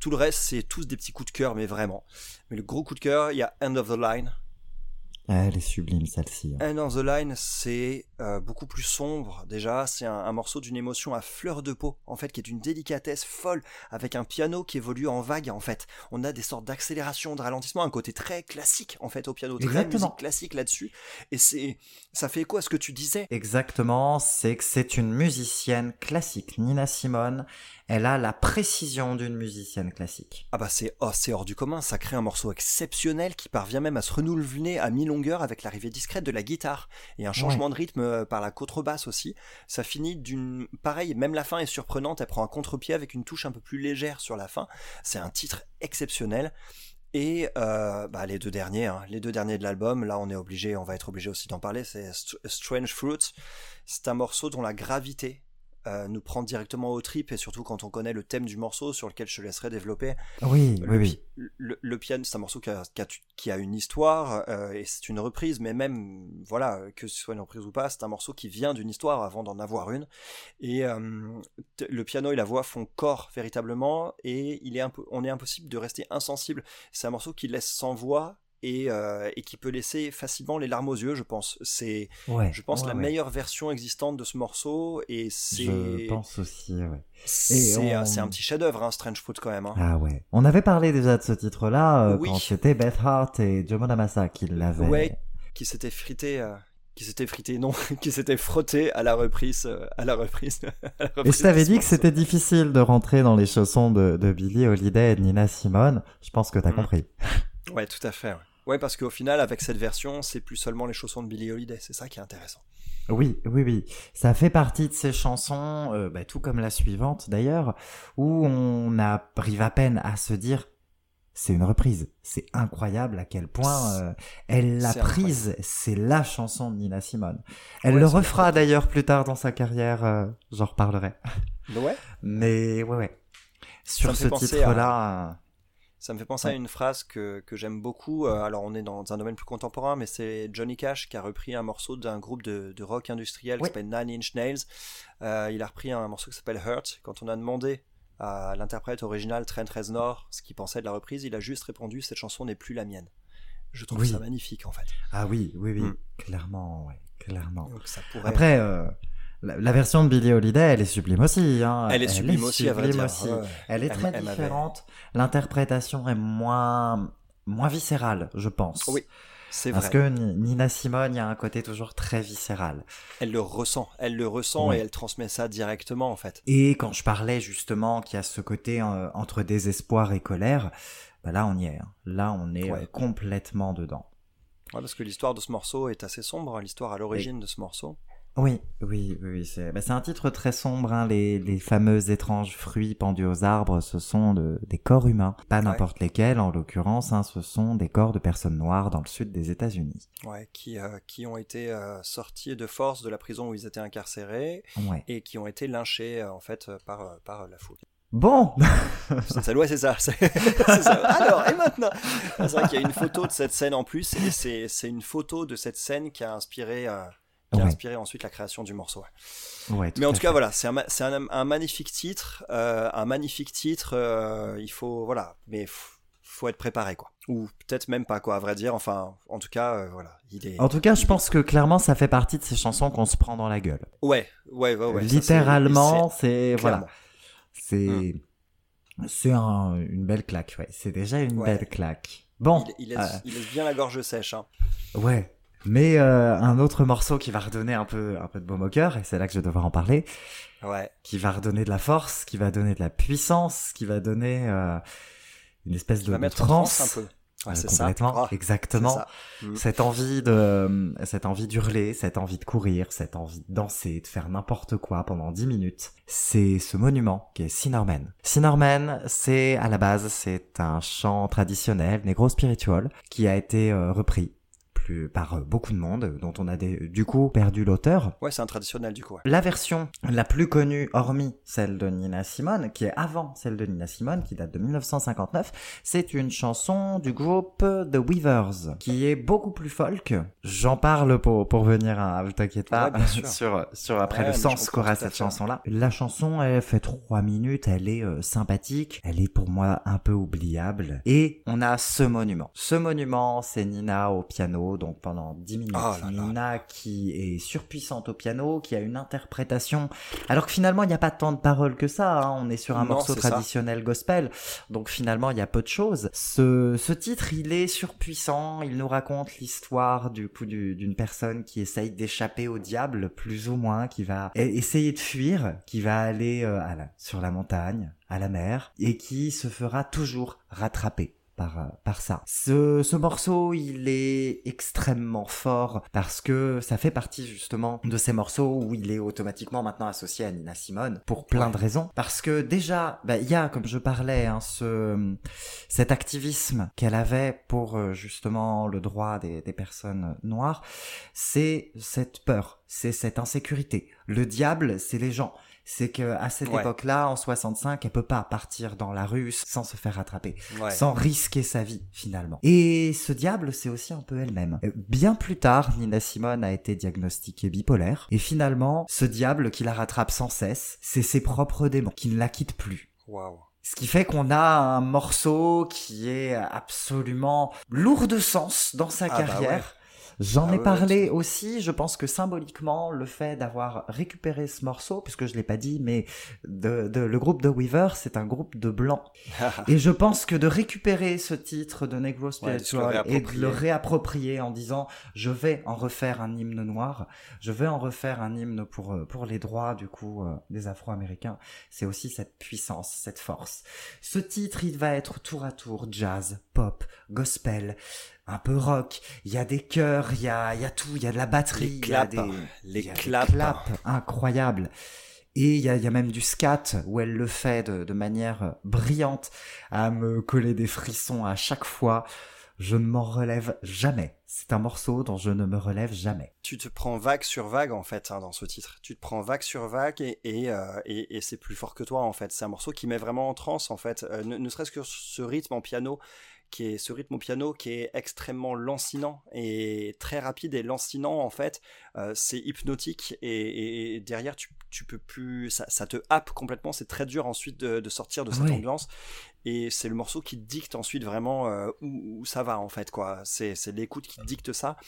Tout le reste, c'est tous des petits coups de cœur, mais vraiment. Mais le gros coup de cœur, il y a End of the Line. Ah, elle est sublime, celle-ci. Hein. End of the Line, c'est euh, beaucoup plus sombre, déjà. C'est un, un morceau d'une émotion à fleur de peau, en fait, qui est d'une délicatesse folle, avec un piano qui évolue en vague, en fait. On a des sortes d'accélération, de ralentissement, un côté très classique, en fait, au piano. Très musique classique là-dessus. Et c'est, ça fait écho à ce que tu disais. Exactement. C'est que c'est une musicienne classique, Nina Simone. Elle a la précision d'une musicienne classique. Ah bah c'est, oh, c'est hors du commun, ça crée un morceau exceptionnel qui parvient même à se renouveler à mi-longueur avec l'arrivée discrète de la guitare et un changement ouais. de rythme par la contrebasse aussi. Ça finit d'une... Pareil, même la fin est surprenante, elle prend un contre-pied avec une touche un peu plus légère sur la fin. C'est un titre exceptionnel. Et euh, bah les deux derniers, hein, les deux derniers de l'album, là on est obligé, on va être obligé aussi d'en parler, c'est Strange Fruit. C'est un morceau dont la gravité... nous prendre directement aux tripes, et surtout quand on connaît le thème du morceau sur lequel je te laisserai développer. Oui, le, oui, oui. Le, le piano, c'est un morceau qui a, qui a, qui a une histoire, euh, et c'est une reprise, mais même, voilà, que ce soit une reprise ou pas, c'est un morceau qui vient d'une histoire avant d'en avoir une. Et euh, t- le piano et la voix font corps véritablement, et il est impo- on est impossible de rester insensible. C'est un morceau qui laisse sans voix, Et, euh, et qui peut laisser facilement les larmes aux yeux, je pense. C'est, ouais, je pense, ouais, la ouais. meilleure version existante de ce morceau. Et c'est... Je pense aussi, ouais. C'est, on... c'est un petit chef-d'œuvre, hein, Strange Fruit, quand même. Hein. Ah ouais. On avait parlé déjà de ce titre-là euh, oui. quand c'était Beth Hart et Jomon Amasa qui l'avaient. Ouais, qui s'étaient frités... Euh... qui s'était frité, non, qui s'était frotté à la reprise, à la reprise. À la reprise et je t'avais dit que c'était difficile de rentrer dans les chaussons de, de Billie Holiday et de Nina Simone. Je pense que t'as mmh. compris. Ouais, tout à fait. Ouais. ouais, parce qu'au final, avec cette version, c'est plus seulement les chaussons de Billie Holiday. C'est ça qui est intéressant. Oui, oui, oui. Ça fait partie de ces chansons, euh, bah, tout comme la suivante d'ailleurs, où on arrive à peine à se dire. C'est une reprise. C'est incroyable à quel point euh, elle l'a c'est prise. Incroyable. C'est la chanson de Nina Simone. Elle ouais, le refera incroyable. D'ailleurs plus tard dans sa carrière. Euh, j'en reparlerai. Ouais. Mais ouais, ouais. Sur ce titre-là... À... Ça me fait penser ouais. à une phrase que, que j'aime beaucoup. Alors, on est dans un domaine plus contemporain, mais c'est Johnny Cash qui a repris un morceau d'un groupe de, de rock industriel ouais. qui s'appelle Nine Inch Nails. Euh, il a repris un morceau qui s'appelle Hurt. Quand on a demandé à l'interprète original Trent Reznor ce qu'il pensait de la reprise, il a juste répondu « Cette chanson n'est plus la mienne ». Je trouve oui. ça magnifique, en fait. Ah oui, oui, oui, mm. clairement, ouais, clairement. Donc, ça pourrait... Après, euh, la, la version de Billie Holiday, elle est sublime aussi. Hein. Elle est sublime, elle est aussi, sublime à vrai dire. Aussi. Euh, elle est très elle, différente. Elle avait... L'interprétation est moins, moins viscérale, je pense. Oui. C'est vrai. Parce que Nina Simone, il y a un côté toujours très viscéral. Elle le ressent, elle le ressent oui. et elle transmet ça directement en fait. Et quand je parlais justement qu'il y a ce côté euh, entre désespoir et colère, bah là on y est, hein. Là on est ouais. euh, complètement dedans. Ouais, parce que l'histoire de ce morceau est assez sombre, l'histoire à l'origine et... de ce morceau. Oui, oui, oui, c'est, bah, c'est un titre très sombre, hein. les, les fameux étranges fruits pendus aux arbres, ce sont de, des corps humains, pas n'importe ouais. lesquels, en l'occurrence, hein, ce sont des corps de personnes noires dans le sud des États-Unis. Ouais, qui, euh, qui ont été euh, sortis de force de la prison où ils étaient incarcérés, ouais. et qui ont été lynchés, euh, en fait, par, euh, par euh, la foule. Bon c'est ça, ouais, c'est ça. C'est, c'est ça. Alors, et maintenant c'est vrai qu'il y a une photo de cette scène en plus, et c'est, c'est une photo de cette scène qui a inspiré... Euh, qui a ouais. inspiré ensuite la création du morceau. Ouais, tout mais en tout fait. Cas, voilà, c'est un, c'est un, un magnifique titre, euh, un magnifique titre. Euh, il faut, voilà, mais f- faut être préparé, quoi. Ou peut-être même pas, quoi, à vrai dire. Enfin, en tout cas, euh, voilà, il est. En tout cas, je pense que clairement, ça fait partie de ces chansons qu'on se prend dans la gueule. Ouais, ouais, ouais, ouais. Littéralement, ça, c'est, c'est voilà, c'est, hum. c'est un, une belle claque. Ouais, c'est déjà une ouais. belle claque. Bon, il, il, laisse, euh... il laisse bien la gorge sèche. Hein. Ouais. Mais euh, un autre morceau qui va redonner un peu, un peu de baume au cœur, et c'est là que je vais devoir en parler, ouais. qui va redonner de la force, qui va donner de la puissance, qui va donner euh, une espèce de, de transe. Un peu. Ouais, euh, c'est complètement, ça. Oh, exactement. C'est ça. Mmh. Cette envie de, euh, cette envie d'hurler, cette envie de courir, cette envie de danser, de faire n'importe quoi pendant dix minutes. C'est ce monument qui est Sinnerman. Sinnerman, c'est à la base, c'est un chant traditionnel, négro spiritual, qui a été euh, repris plus par beaucoup de monde, dont on a des, du coup perdu l'auteur. Ouais, c'est un traditionnel du coup. Ouais. La version la plus connue, hormis celle de Nina Simone, qui est avant celle de Nina Simone, qui date de dix-neuf cent cinquante-neuf, c'est une chanson du groupe The Weavers, qui est beaucoup plus folk. J'en parle pour, pour venir à, ne t'inquiète pas, ouais, sur, sur après ouais, le sens qu'aura cette chanson-là. La chanson, elle fait trois minutes, elle est euh, sympathique, elle est pour moi un peu oubliable. Et on a ce monument. Ce monument, c'est Nina au piano, donc pendant dix minutes. Oh là là. Nina qui est surpuissante au piano, qui a une interprétation, alors que finalement, il n'y a pas tant de paroles que ça, hein. On est sur un non, morceau traditionnel ça. Gospel, donc finalement, il y a peu de choses. Ce, ce titre, il est surpuissant, il nous raconte l'histoire du coup du, d'une personne qui essaye d'échapper au diable, plus ou moins, qui va essayer de fuir, qui va aller euh, à la, sur la montagne, à la mer, et qui se fera toujours rattraper. Par, par ça. Ce, ce morceau, il est extrêmement fort parce que ça fait partie justement de ces morceaux où il est automatiquement maintenant associé à Nina Simone pour plein de raisons. Parce que déjà, bah, y a, comme je parlais, hein, ce, cet activisme qu'elle avait pour justement le droit des, des personnes noires, c'est cette peur, c'est cette insécurité. Le diable, c'est les gens. C'est qu'à cette ouais. époque-là, en soixante-cinq, elle peut pas partir dans la rue sans se faire rattraper, ouais. sans risquer sa vie, finalement. Et ce diable, c'est aussi un peu elle-même. Bien plus tard, Nina Simone a été diagnostiquée bipolaire, et finalement, ce diable qui la rattrape sans cesse, c'est ses propres démons, qui ne la quittent plus. Waouh. Ce qui fait qu'on a un morceau qui est absolument lourd de sens dans sa ah carrière. Bah ouais. J'en ah ai ouais, parlé ouais. aussi, je pense que symboliquement, le fait d'avoir récupéré ce morceau, puisque je l'ai pas dit, mais de, de, le groupe de Weaver, c'est un groupe de blancs. Et je pense que de récupérer ce titre de Negro Spiritual ouais, et de le réapproprier en disant « je vais en refaire un hymne noir, je vais en refaire un hymne pour, pour les droits du coup euh, des Afro-Américains », c'est aussi cette puissance, cette force. Ce titre, il va être tour à tour jazz, pop, gospel, un peu rock, il y a des chœurs, il y a, il y a tout, il y a de la batterie, il y a des, les y a claps. des claps incroyables. Et il y a, il y a même du scat où elle le fait de, de manière brillante à me coller des frissons à chaque fois. Je ne m'en relève jamais. C'est un morceau dont je ne me relève jamais. Tu te prends vague sur vague, en fait, hein, dans ce titre. Tu te prends vague sur vague et, et, euh, et, et c'est plus fort que toi, en fait. C'est un morceau qui met vraiment en transe, en fait. Euh, ne, ne serait-ce que ce rythme en piano qui est ce rythme au piano qui est extrêmement lancinant et très rapide et lancinant en fait, euh, c'est hypnotique et, et derrière tu, tu peux plus, ça, ça te happe complètement, c'est très dur ensuite de, de sortir de cette oui. ambiance et c'est le morceau qui dicte ensuite vraiment euh, où, où ça va en fait quoi, c'est, c'est l'écoute qui dicte ça.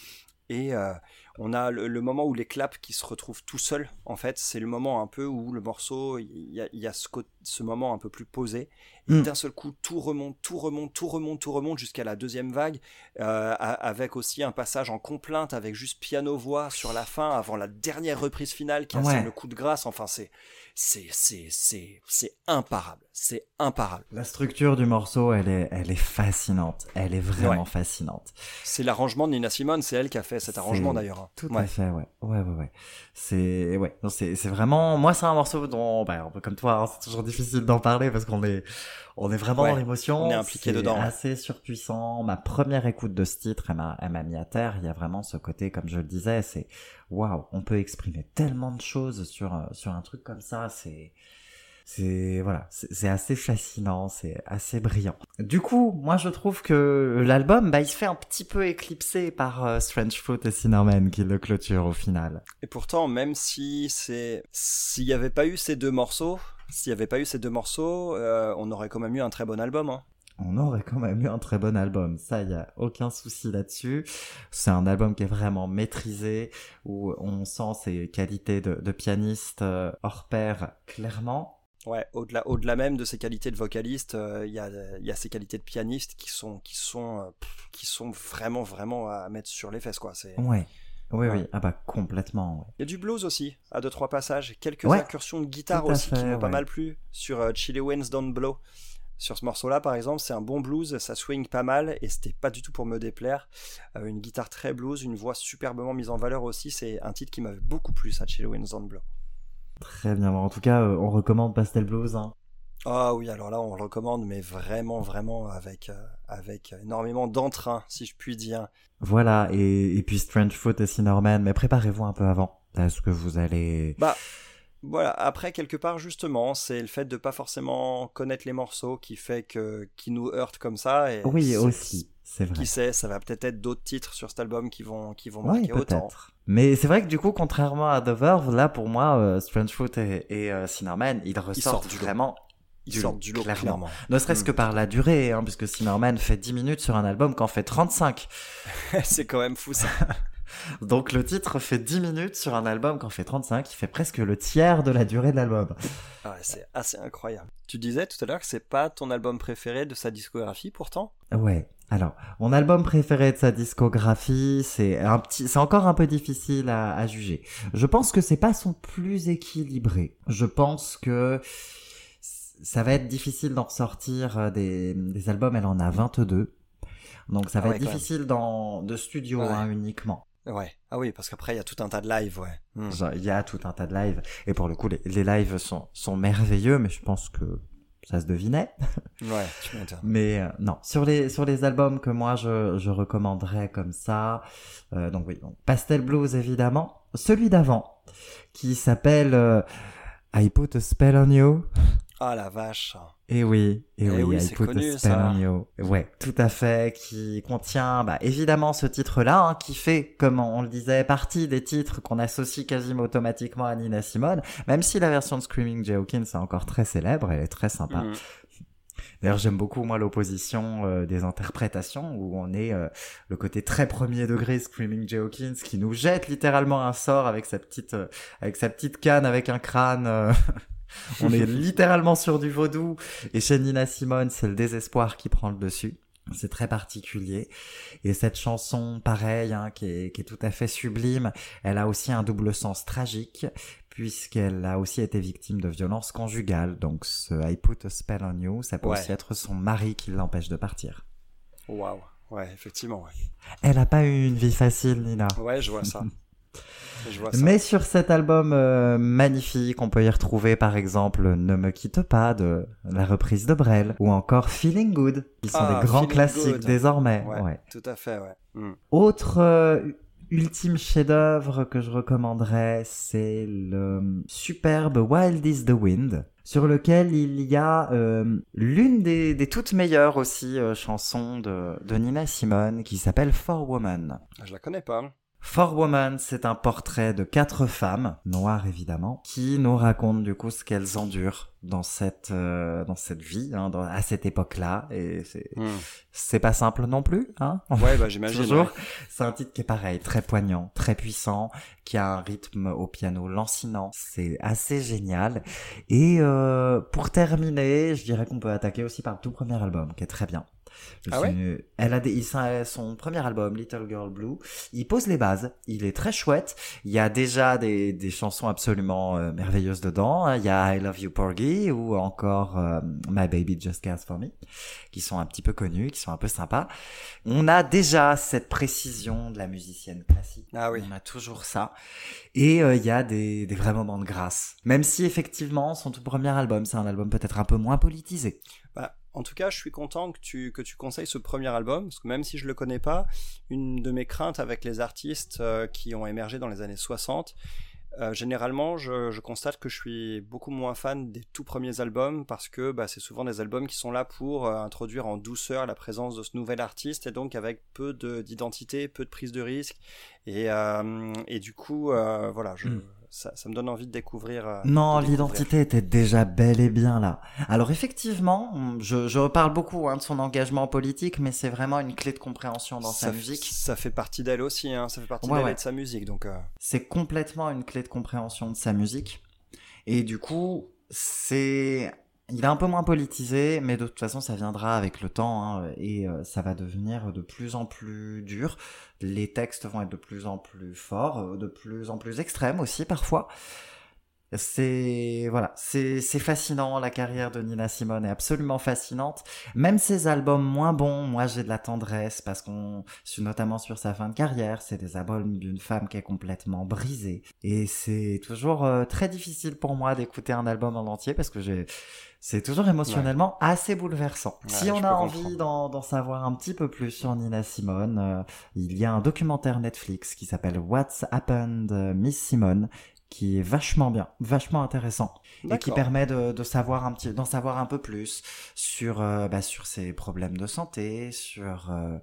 Et euh, on a le, le moment où les claps qui se retrouvent tout seuls, en fait, c'est le moment un peu où le morceau, il y a, y a ce, co- ce moment un peu plus posé, et mm. d'un seul coup, tout remonte, tout remonte, tout remonte, tout remonte jusqu'à la deuxième vague, euh, avec aussi un passage en complainte, avec juste piano-voix sur la fin, avant la dernière reprise finale qui assume ouais. le coup de grâce, enfin c'est... C'est, c'est, c'est, c'est imparable. C'est imparable. La structure du morceau, elle est, elle est fascinante. Elle est vraiment ouais. fascinante. C'est l'arrangement de Nina Simone. C'est elle qui a fait cet arrangement c'est... d'ailleurs. Tout ouais. à fait, ouais. Ouais, ouais, ouais. C'est, ouais. Non, c'est, c'est vraiment, moi, c'est un morceau dont, bah, comme toi, hein, c'est toujours difficile d'en parler parce qu'on est, on est vraiment ouais. dans l'émotion. On est impliqué c'est dedans. C'est assez ouais. surpuissant. Ma première écoute de ce titre, elle m'a, elle m'a mis à terre. Il y a vraiment ce côté, comme je le disais, c'est, waouh, on peut exprimer tellement de choses sur sur un truc comme ça, c'est c'est voilà, c'est, c'est assez fascinant, c'est assez brillant. Du coup, moi je trouve que l'album, bah il se fait un petit peu éclipser par euh, Strange Fruit et Sinnerman qui le clôturent au final. Et pourtant, même si c'est s'il y avait pas eu ces deux morceaux, s'il y avait pas eu ces deux morceaux, euh, on aurait quand même eu un très bon album hein. On aurait quand même eu un très bon album, ça il y a aucun souci là-dessus. C'est un album qui est vraiment maîtrisé, où on sent ses qualités de, de pianiste hors pair clairement. Ouais, au-delà, au-delà même de ses qualités de vocaliste, il euh, y a, y a ses qualités de pianiste qui sont, qui sont, euh, qui sont vraiment, vraiment à mettre sur les fesses quoi. C'est... Ouais. Oui, ouais. oui, ah bah complètement. Ouais. Il y a du blues aussi, à deux trois passages, quelques ouais. incursions de guitare aussi fait, qui m'ont ouais. pas mal plu sur euh, Chilly Winds Don't Blow. Sur ce morceau-là, par exemple, c'est un bon blues, ça swing pas mal, et c'était pas du tout pour me déplaire. Euh, une guitare très blues, une voix superbement mise en valeur aussi, c'est un titre qui m'avait beaucoup plu, ça, Chilly Winds Don't Blow. Très bien, en tout cas, euh, on recommande Pastel Blues. Hein. Ah oui, alors là on le recommande, mais vraiment vraiment avec, euh, avec énormément d'entrain, si je puis dire. Voilà, et, et puis Strange Fruit et Sinnerman, mais préparez-vous un peu avant, parce que vous allez... Bah voilà, après quelque part justement, c'est le fait de pas forcément connaître les morceaux qui fait que, qui nous heurte comme ça. Et oui, c'est, aussi, c'est vrai. Qui sait, ça va peut-être être d'autres titres sur cet album qui vont, qui vont marquer ouais, autant. Mais c'est vrai que du coup, contrairement à The Verve, là pour moi, euh, Strange Fruit et, et euh, Sinnerman, ils ressortent ils vraiment... Ils sortent du lot, clairement. clairement. Ne serait-ce mm. que par la durée, hein, puisque Sinnerman fait dix minutes sur un album qu'en fait trente-cinq. C'est quand même fou, ça. Donc le titre fait dix minutes sur un album qu'en fait trente-cinq, il fait presque le tiers de la durée de l'album. Ah, c'est assez incroyable. Tu disais tout à l'heure que c'est pas ton album préféré de sa discographie, pourtant ? Ouais. Alors, mon album préféré de sa discographie, c'est un petit, c'est encore un peu difficile à, à juger. Je pense que c'est pas son plus équilibré. Je pense que ça va être difficile d'en ressortir des, des albums, elle en a vingt-deux. Donc ça va ah ouais, être difficile dans, de studio ouais. hein, uniquement. Ouais. Ah oui, parce qu'après il y a tout un tas de lives, ouais. Mmh. Il y a tout un tas de lives. Et pour le coup, les, les lives sont, sont merveilleux, mais je pense que ça se devinait. Ouais, tu m'entends. Mais euh, non, sur les, sur les albums que moi je, je recommanderais comme ça, euh, donc oui, donc, Pastel Blues évidemment. Celui d'avant, qui s'appelle euh, I Put a Spell on You. Ah la vache. Et oui, et, et oui, oui, I Put a Spell on You. Ouais, tout à fait, qui contient bah évidemment ce titre-là hein, qui fait comme on le disait partie des titres qu'on associe quasiment automatiquement à Nina Simone, même si la version de Screamin' Jay Hawkins est encore très célèbre, elle est très sympa. Mmh. D'ailleurs, j'aime beaucoup, moi, l'opposition euh, des interprétations où on est euh, le côté très premier degré Screamin' Jay Hawkins qui nous jette littéralement un sort avec sa petite euh, avec sa petite canne avec un crâne euh... On est littéralement sur du vaudou. Et chez Nina Simone, c'est le désespoir qui prend le dessus. C'est très particulier. Et cette chanson, pareil, hein, qui est, qui est tout à fait sublime, elle a aussi un double sens tragique, puisqu'elle a aussi été victime de violences conjugales. Donc ce I Put a Spell on You, ça peut ouais. aussi être son mari qui l'empêche de partir. Waouh, ouais, effectivement. Ouais. Elle n'a pas eu une vie facile, Nina. Ouais, je vois ça. Mais sur cet album euh, magnifique, on peut y retrouver par exemple Ne me quitte pas de la reprise de Brel ou encore Feeling Good, qui sont ah, des grands classiques good. Désormais. Ouais, ouais. Tout à fait, ouais. Mm. Autre euh, ultime chef-d'œuvre que je recommanderais, c'est le superbe Wild is the Wind, sur lequel il y a euh, l'une des, des toutes meilleures aussi euh, chansons de, de Nina Simone qui s'appelle Four Women. Je la connais pas. Hein. Four Women, c'est un portrait de quatre femmes, noires évidemment, qui nous racontent du coup ce qu'elles endurent dans cette euh, dans cette vie, hein, dans, à cette époque-là. Et c'est mm. c'est pas simple non plus, hein. Ouais, bah j'imagine. Toujours. Ouais. C'est un titre qui est pareil, très poignant, très puissant, qui a un rythme au piano lancinant. C'est assez génial. Et euh, pour terminer, je dirais qu'on peut attaquer aussi par le tout premier album, qui est très bien. Je ah ouais une... Elle a des... il... son premier album Little Girl Blue, il pose les bases, il est très chouette, il y a déjà des, des chansons absolument euh, merveilleuses dedans, il y a I Love You Porgy ou encore euh, My Baby Just Cares For Me, qui sont un petit peu connues, qui sont un peu sympas. On a déjà cette précision de la musicienne classique, ah oui. on a toujours ça, et euh, il y a des, des vrais moments de grâce, même si effectivement son tout premier album, c'est un album peut-être un peu moins politisé. Bah, en tout cas, je suis content que tu, que tu conseilles ce premier album, parce que même si je le connais pas, une de mes craintes avec les artistes euh, qui ont émergé dans les années soixante, euh, généralement, je, je constate que je suis beaucoup moins fan des tout premiers albums, parce que bah, c'est souvent des albums qui sont là pour euh, introduire en douceur la présence de ce nouvel artiste, et donc avec peu de, d'identité, peu de prise de risque, et, euh, et du coup, euh, voilà, je... Mm. Ça, ça me donne envie de découvrir... Euh, non, de découvrir. L'identité était déjà bel et bien là. Alors effectivement, je, je parle beaucoup hein, de son engagement politique, mais c'est vraiment une clé de compréhension dans ça, sa musique. Ça fait partie d'elle aussi, hein, ça fait partie ouais, d'elle ouais. et de sa musique. Donc, euh... c'est complètement une clé de compréhension de sa musique. Et du coup, c'est... il est un peu moins politisé, mais de toute façon, ça viendra avec le temps, hein, et euh, ça va devenir de plus en plus dur. Les textes vont être de plus en plus forts, de plus en plus extrêmes aussi, parfois. C'est voilà, c'est c'est fascinant, la carrière de Nina Simone est absolument fascinante. Même ses albums moins bons, moi j'ai de la tendresse parce qu'on, notamment sur sa fin de carrière, c'est des albums d'une femme qui est complètement brisée. Et c'est toujours euh, très difficile pour moi d'écouter un album en entier parce que j'ai c'est toujours émotionnellement ouais. assez bouleversant. Ouais, si on a envie d'en, d'en savoir un petit peu plus sur Nina Simone, euh, il y a un documentaire Netflix qui s'appelle What's Happened Miss Simone, qui est vachement bien, vachement intéressant. D'accord. Et qui permet de, de savoir un petit, d'en savoir un peu plus sur, euh, bah, sur ses problèmes de santé, sur euh,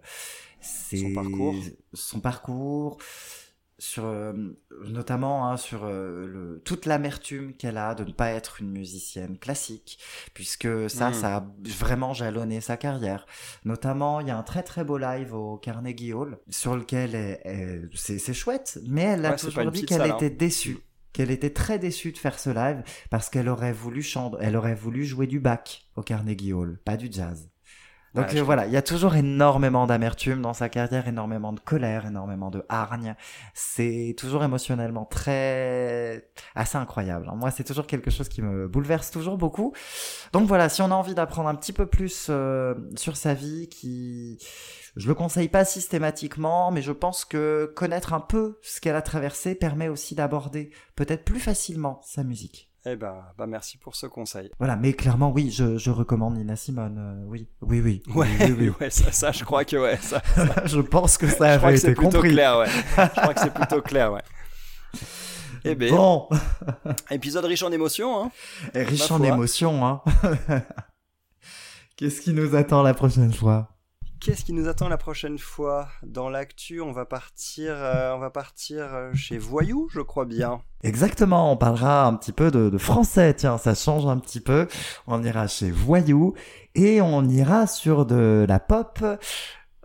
ses, son parcours, son parcours, sur euh, notamment hein, sur euh, le, toute l'amertume qu'elle a de ne pas être une musicienne classique, puisque ça, mmh. ça a vraiment jalonné sa carrière. Notamment, il y a un très très beau live au Carnegie Hall sur lequel elle, elle, c'est, c'est chouette, mais elle ouais, a toujours dit qu'elle salle, était hein. déçue. Qu'elle était très déçue de faire ce live parce qu'elle aurait voulu chanter, elle aurait voulu jouer du Bach au Carnegie Hall, pas du jazz. Donc ouais, euh, voilà, il y a toujours énormément d'amertume dans sa carrière, énormément de colère, énormément de hargne. C'est toujours émotionnellement très assez incroyable. Moi, c'est toujours quelque chose qui me bouleverse toujours beaucoup. Donc voilà, si on a envie d'apprendre un petit peu plus euh, sur sa vie, qui je le conseille pas systématiquement, mais je pense que connaître un peu ce qu'elle a traversé permet aussi d'aborder peut-être plus facilement sa musique. Eh ben, ben merci pour ce conseil. Voilà, mais clairement, oui, je, je recommande Nina Simone, euh, oui, oui, oui. Ouais, oui, oui, oui. ouais ça, ça, je crois que, ouais, ça... ça... je pense que ça avait été compris. Clair, ouais. Je crois que c'est plutôt clair, ouais. Eh ben, bon. Épisode riche en émotions, hein. Et riche en émotions, hein. Qu'est-ce qui nous attend la prochaine fois ? Qu'est-ce qui nous attend la prochaine fois ? Dans l'actu, on va partir, euh, on va partir chez Voyou, je crois bien. Exactement, on parlera un petit peu de, de français, tiens, ça change un petit peu. On ira chez Voyou et on ira sur de la pop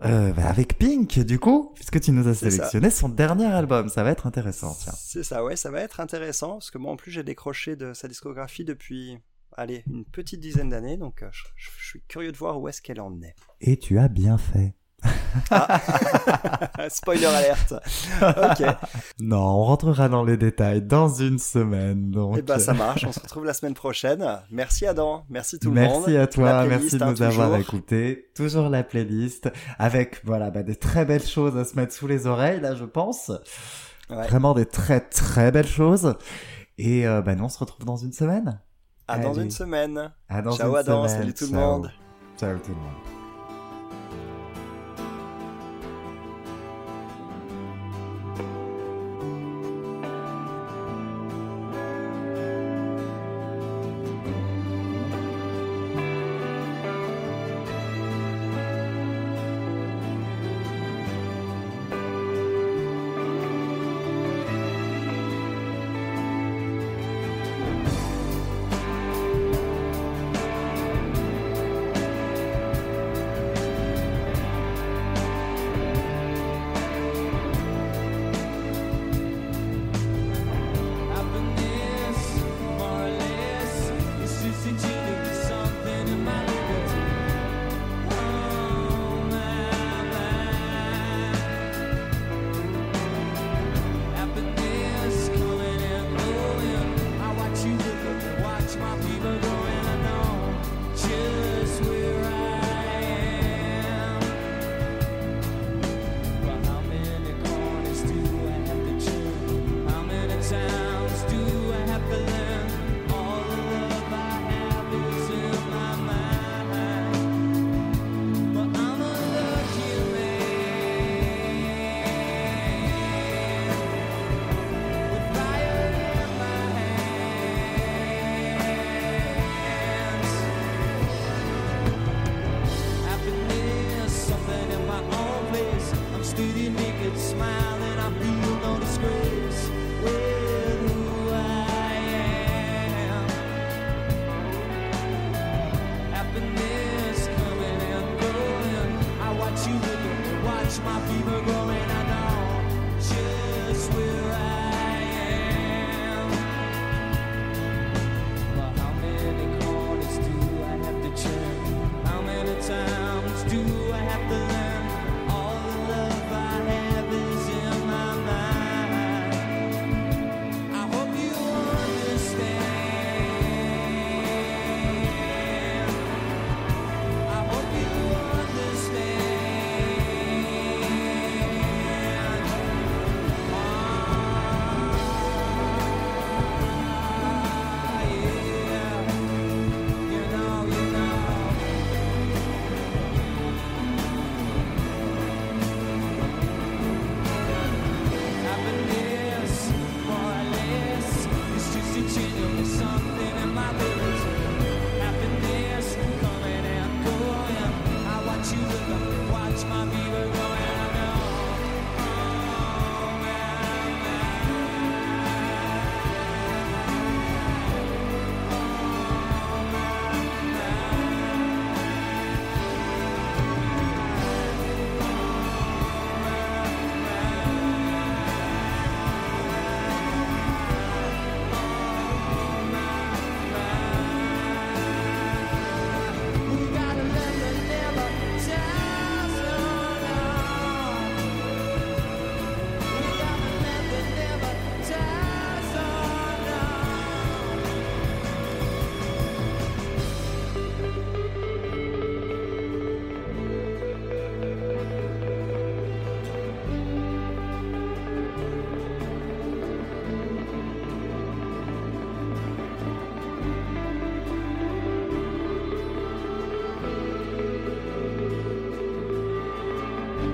euh, bah avec Pink, du coup, puisque tu nous as C'est sélectionné ça. Son dernier album. Ça va être intéressant, tiens. C'est ça, ouais, ça va être intéressant, parce que moi, en plus, j'ai décroché de sa discographie depuis... allez, une petite dizaine d'années, donc je, je, je suis curieux de voir où est-ce qu'elle en est. Et tu as bien fait. Ah. Spoiler alerte. Ok. Non, on rentrera dans les détails dans une semaine. Donc... Eh ben, ça marche, on se retrouve la semaine prochaine. Merci Adam, merci tout le merci monde. Merci à toi, merci de hein, nous toujours. avoir écoutés. Toujours la playlist, avec voilà, bah, des très belles choses à se mettre sous les oreilles, là je pense. Ouais. Vraiment des très très belles choses. Et euh, bah, nous, on se retrouve dans une semaine. À Allez. dans une semaine. À dans Ciao une Adam, semaine. Salut tout Ciao. le monde. Ciao tout le monde.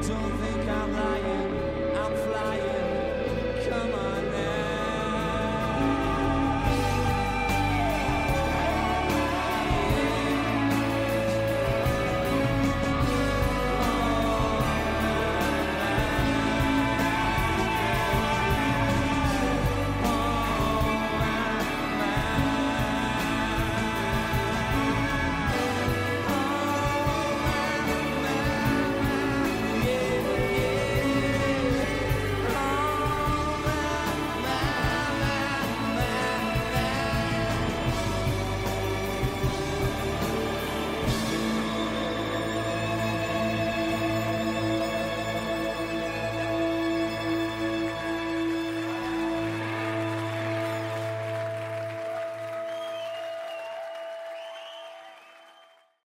don't think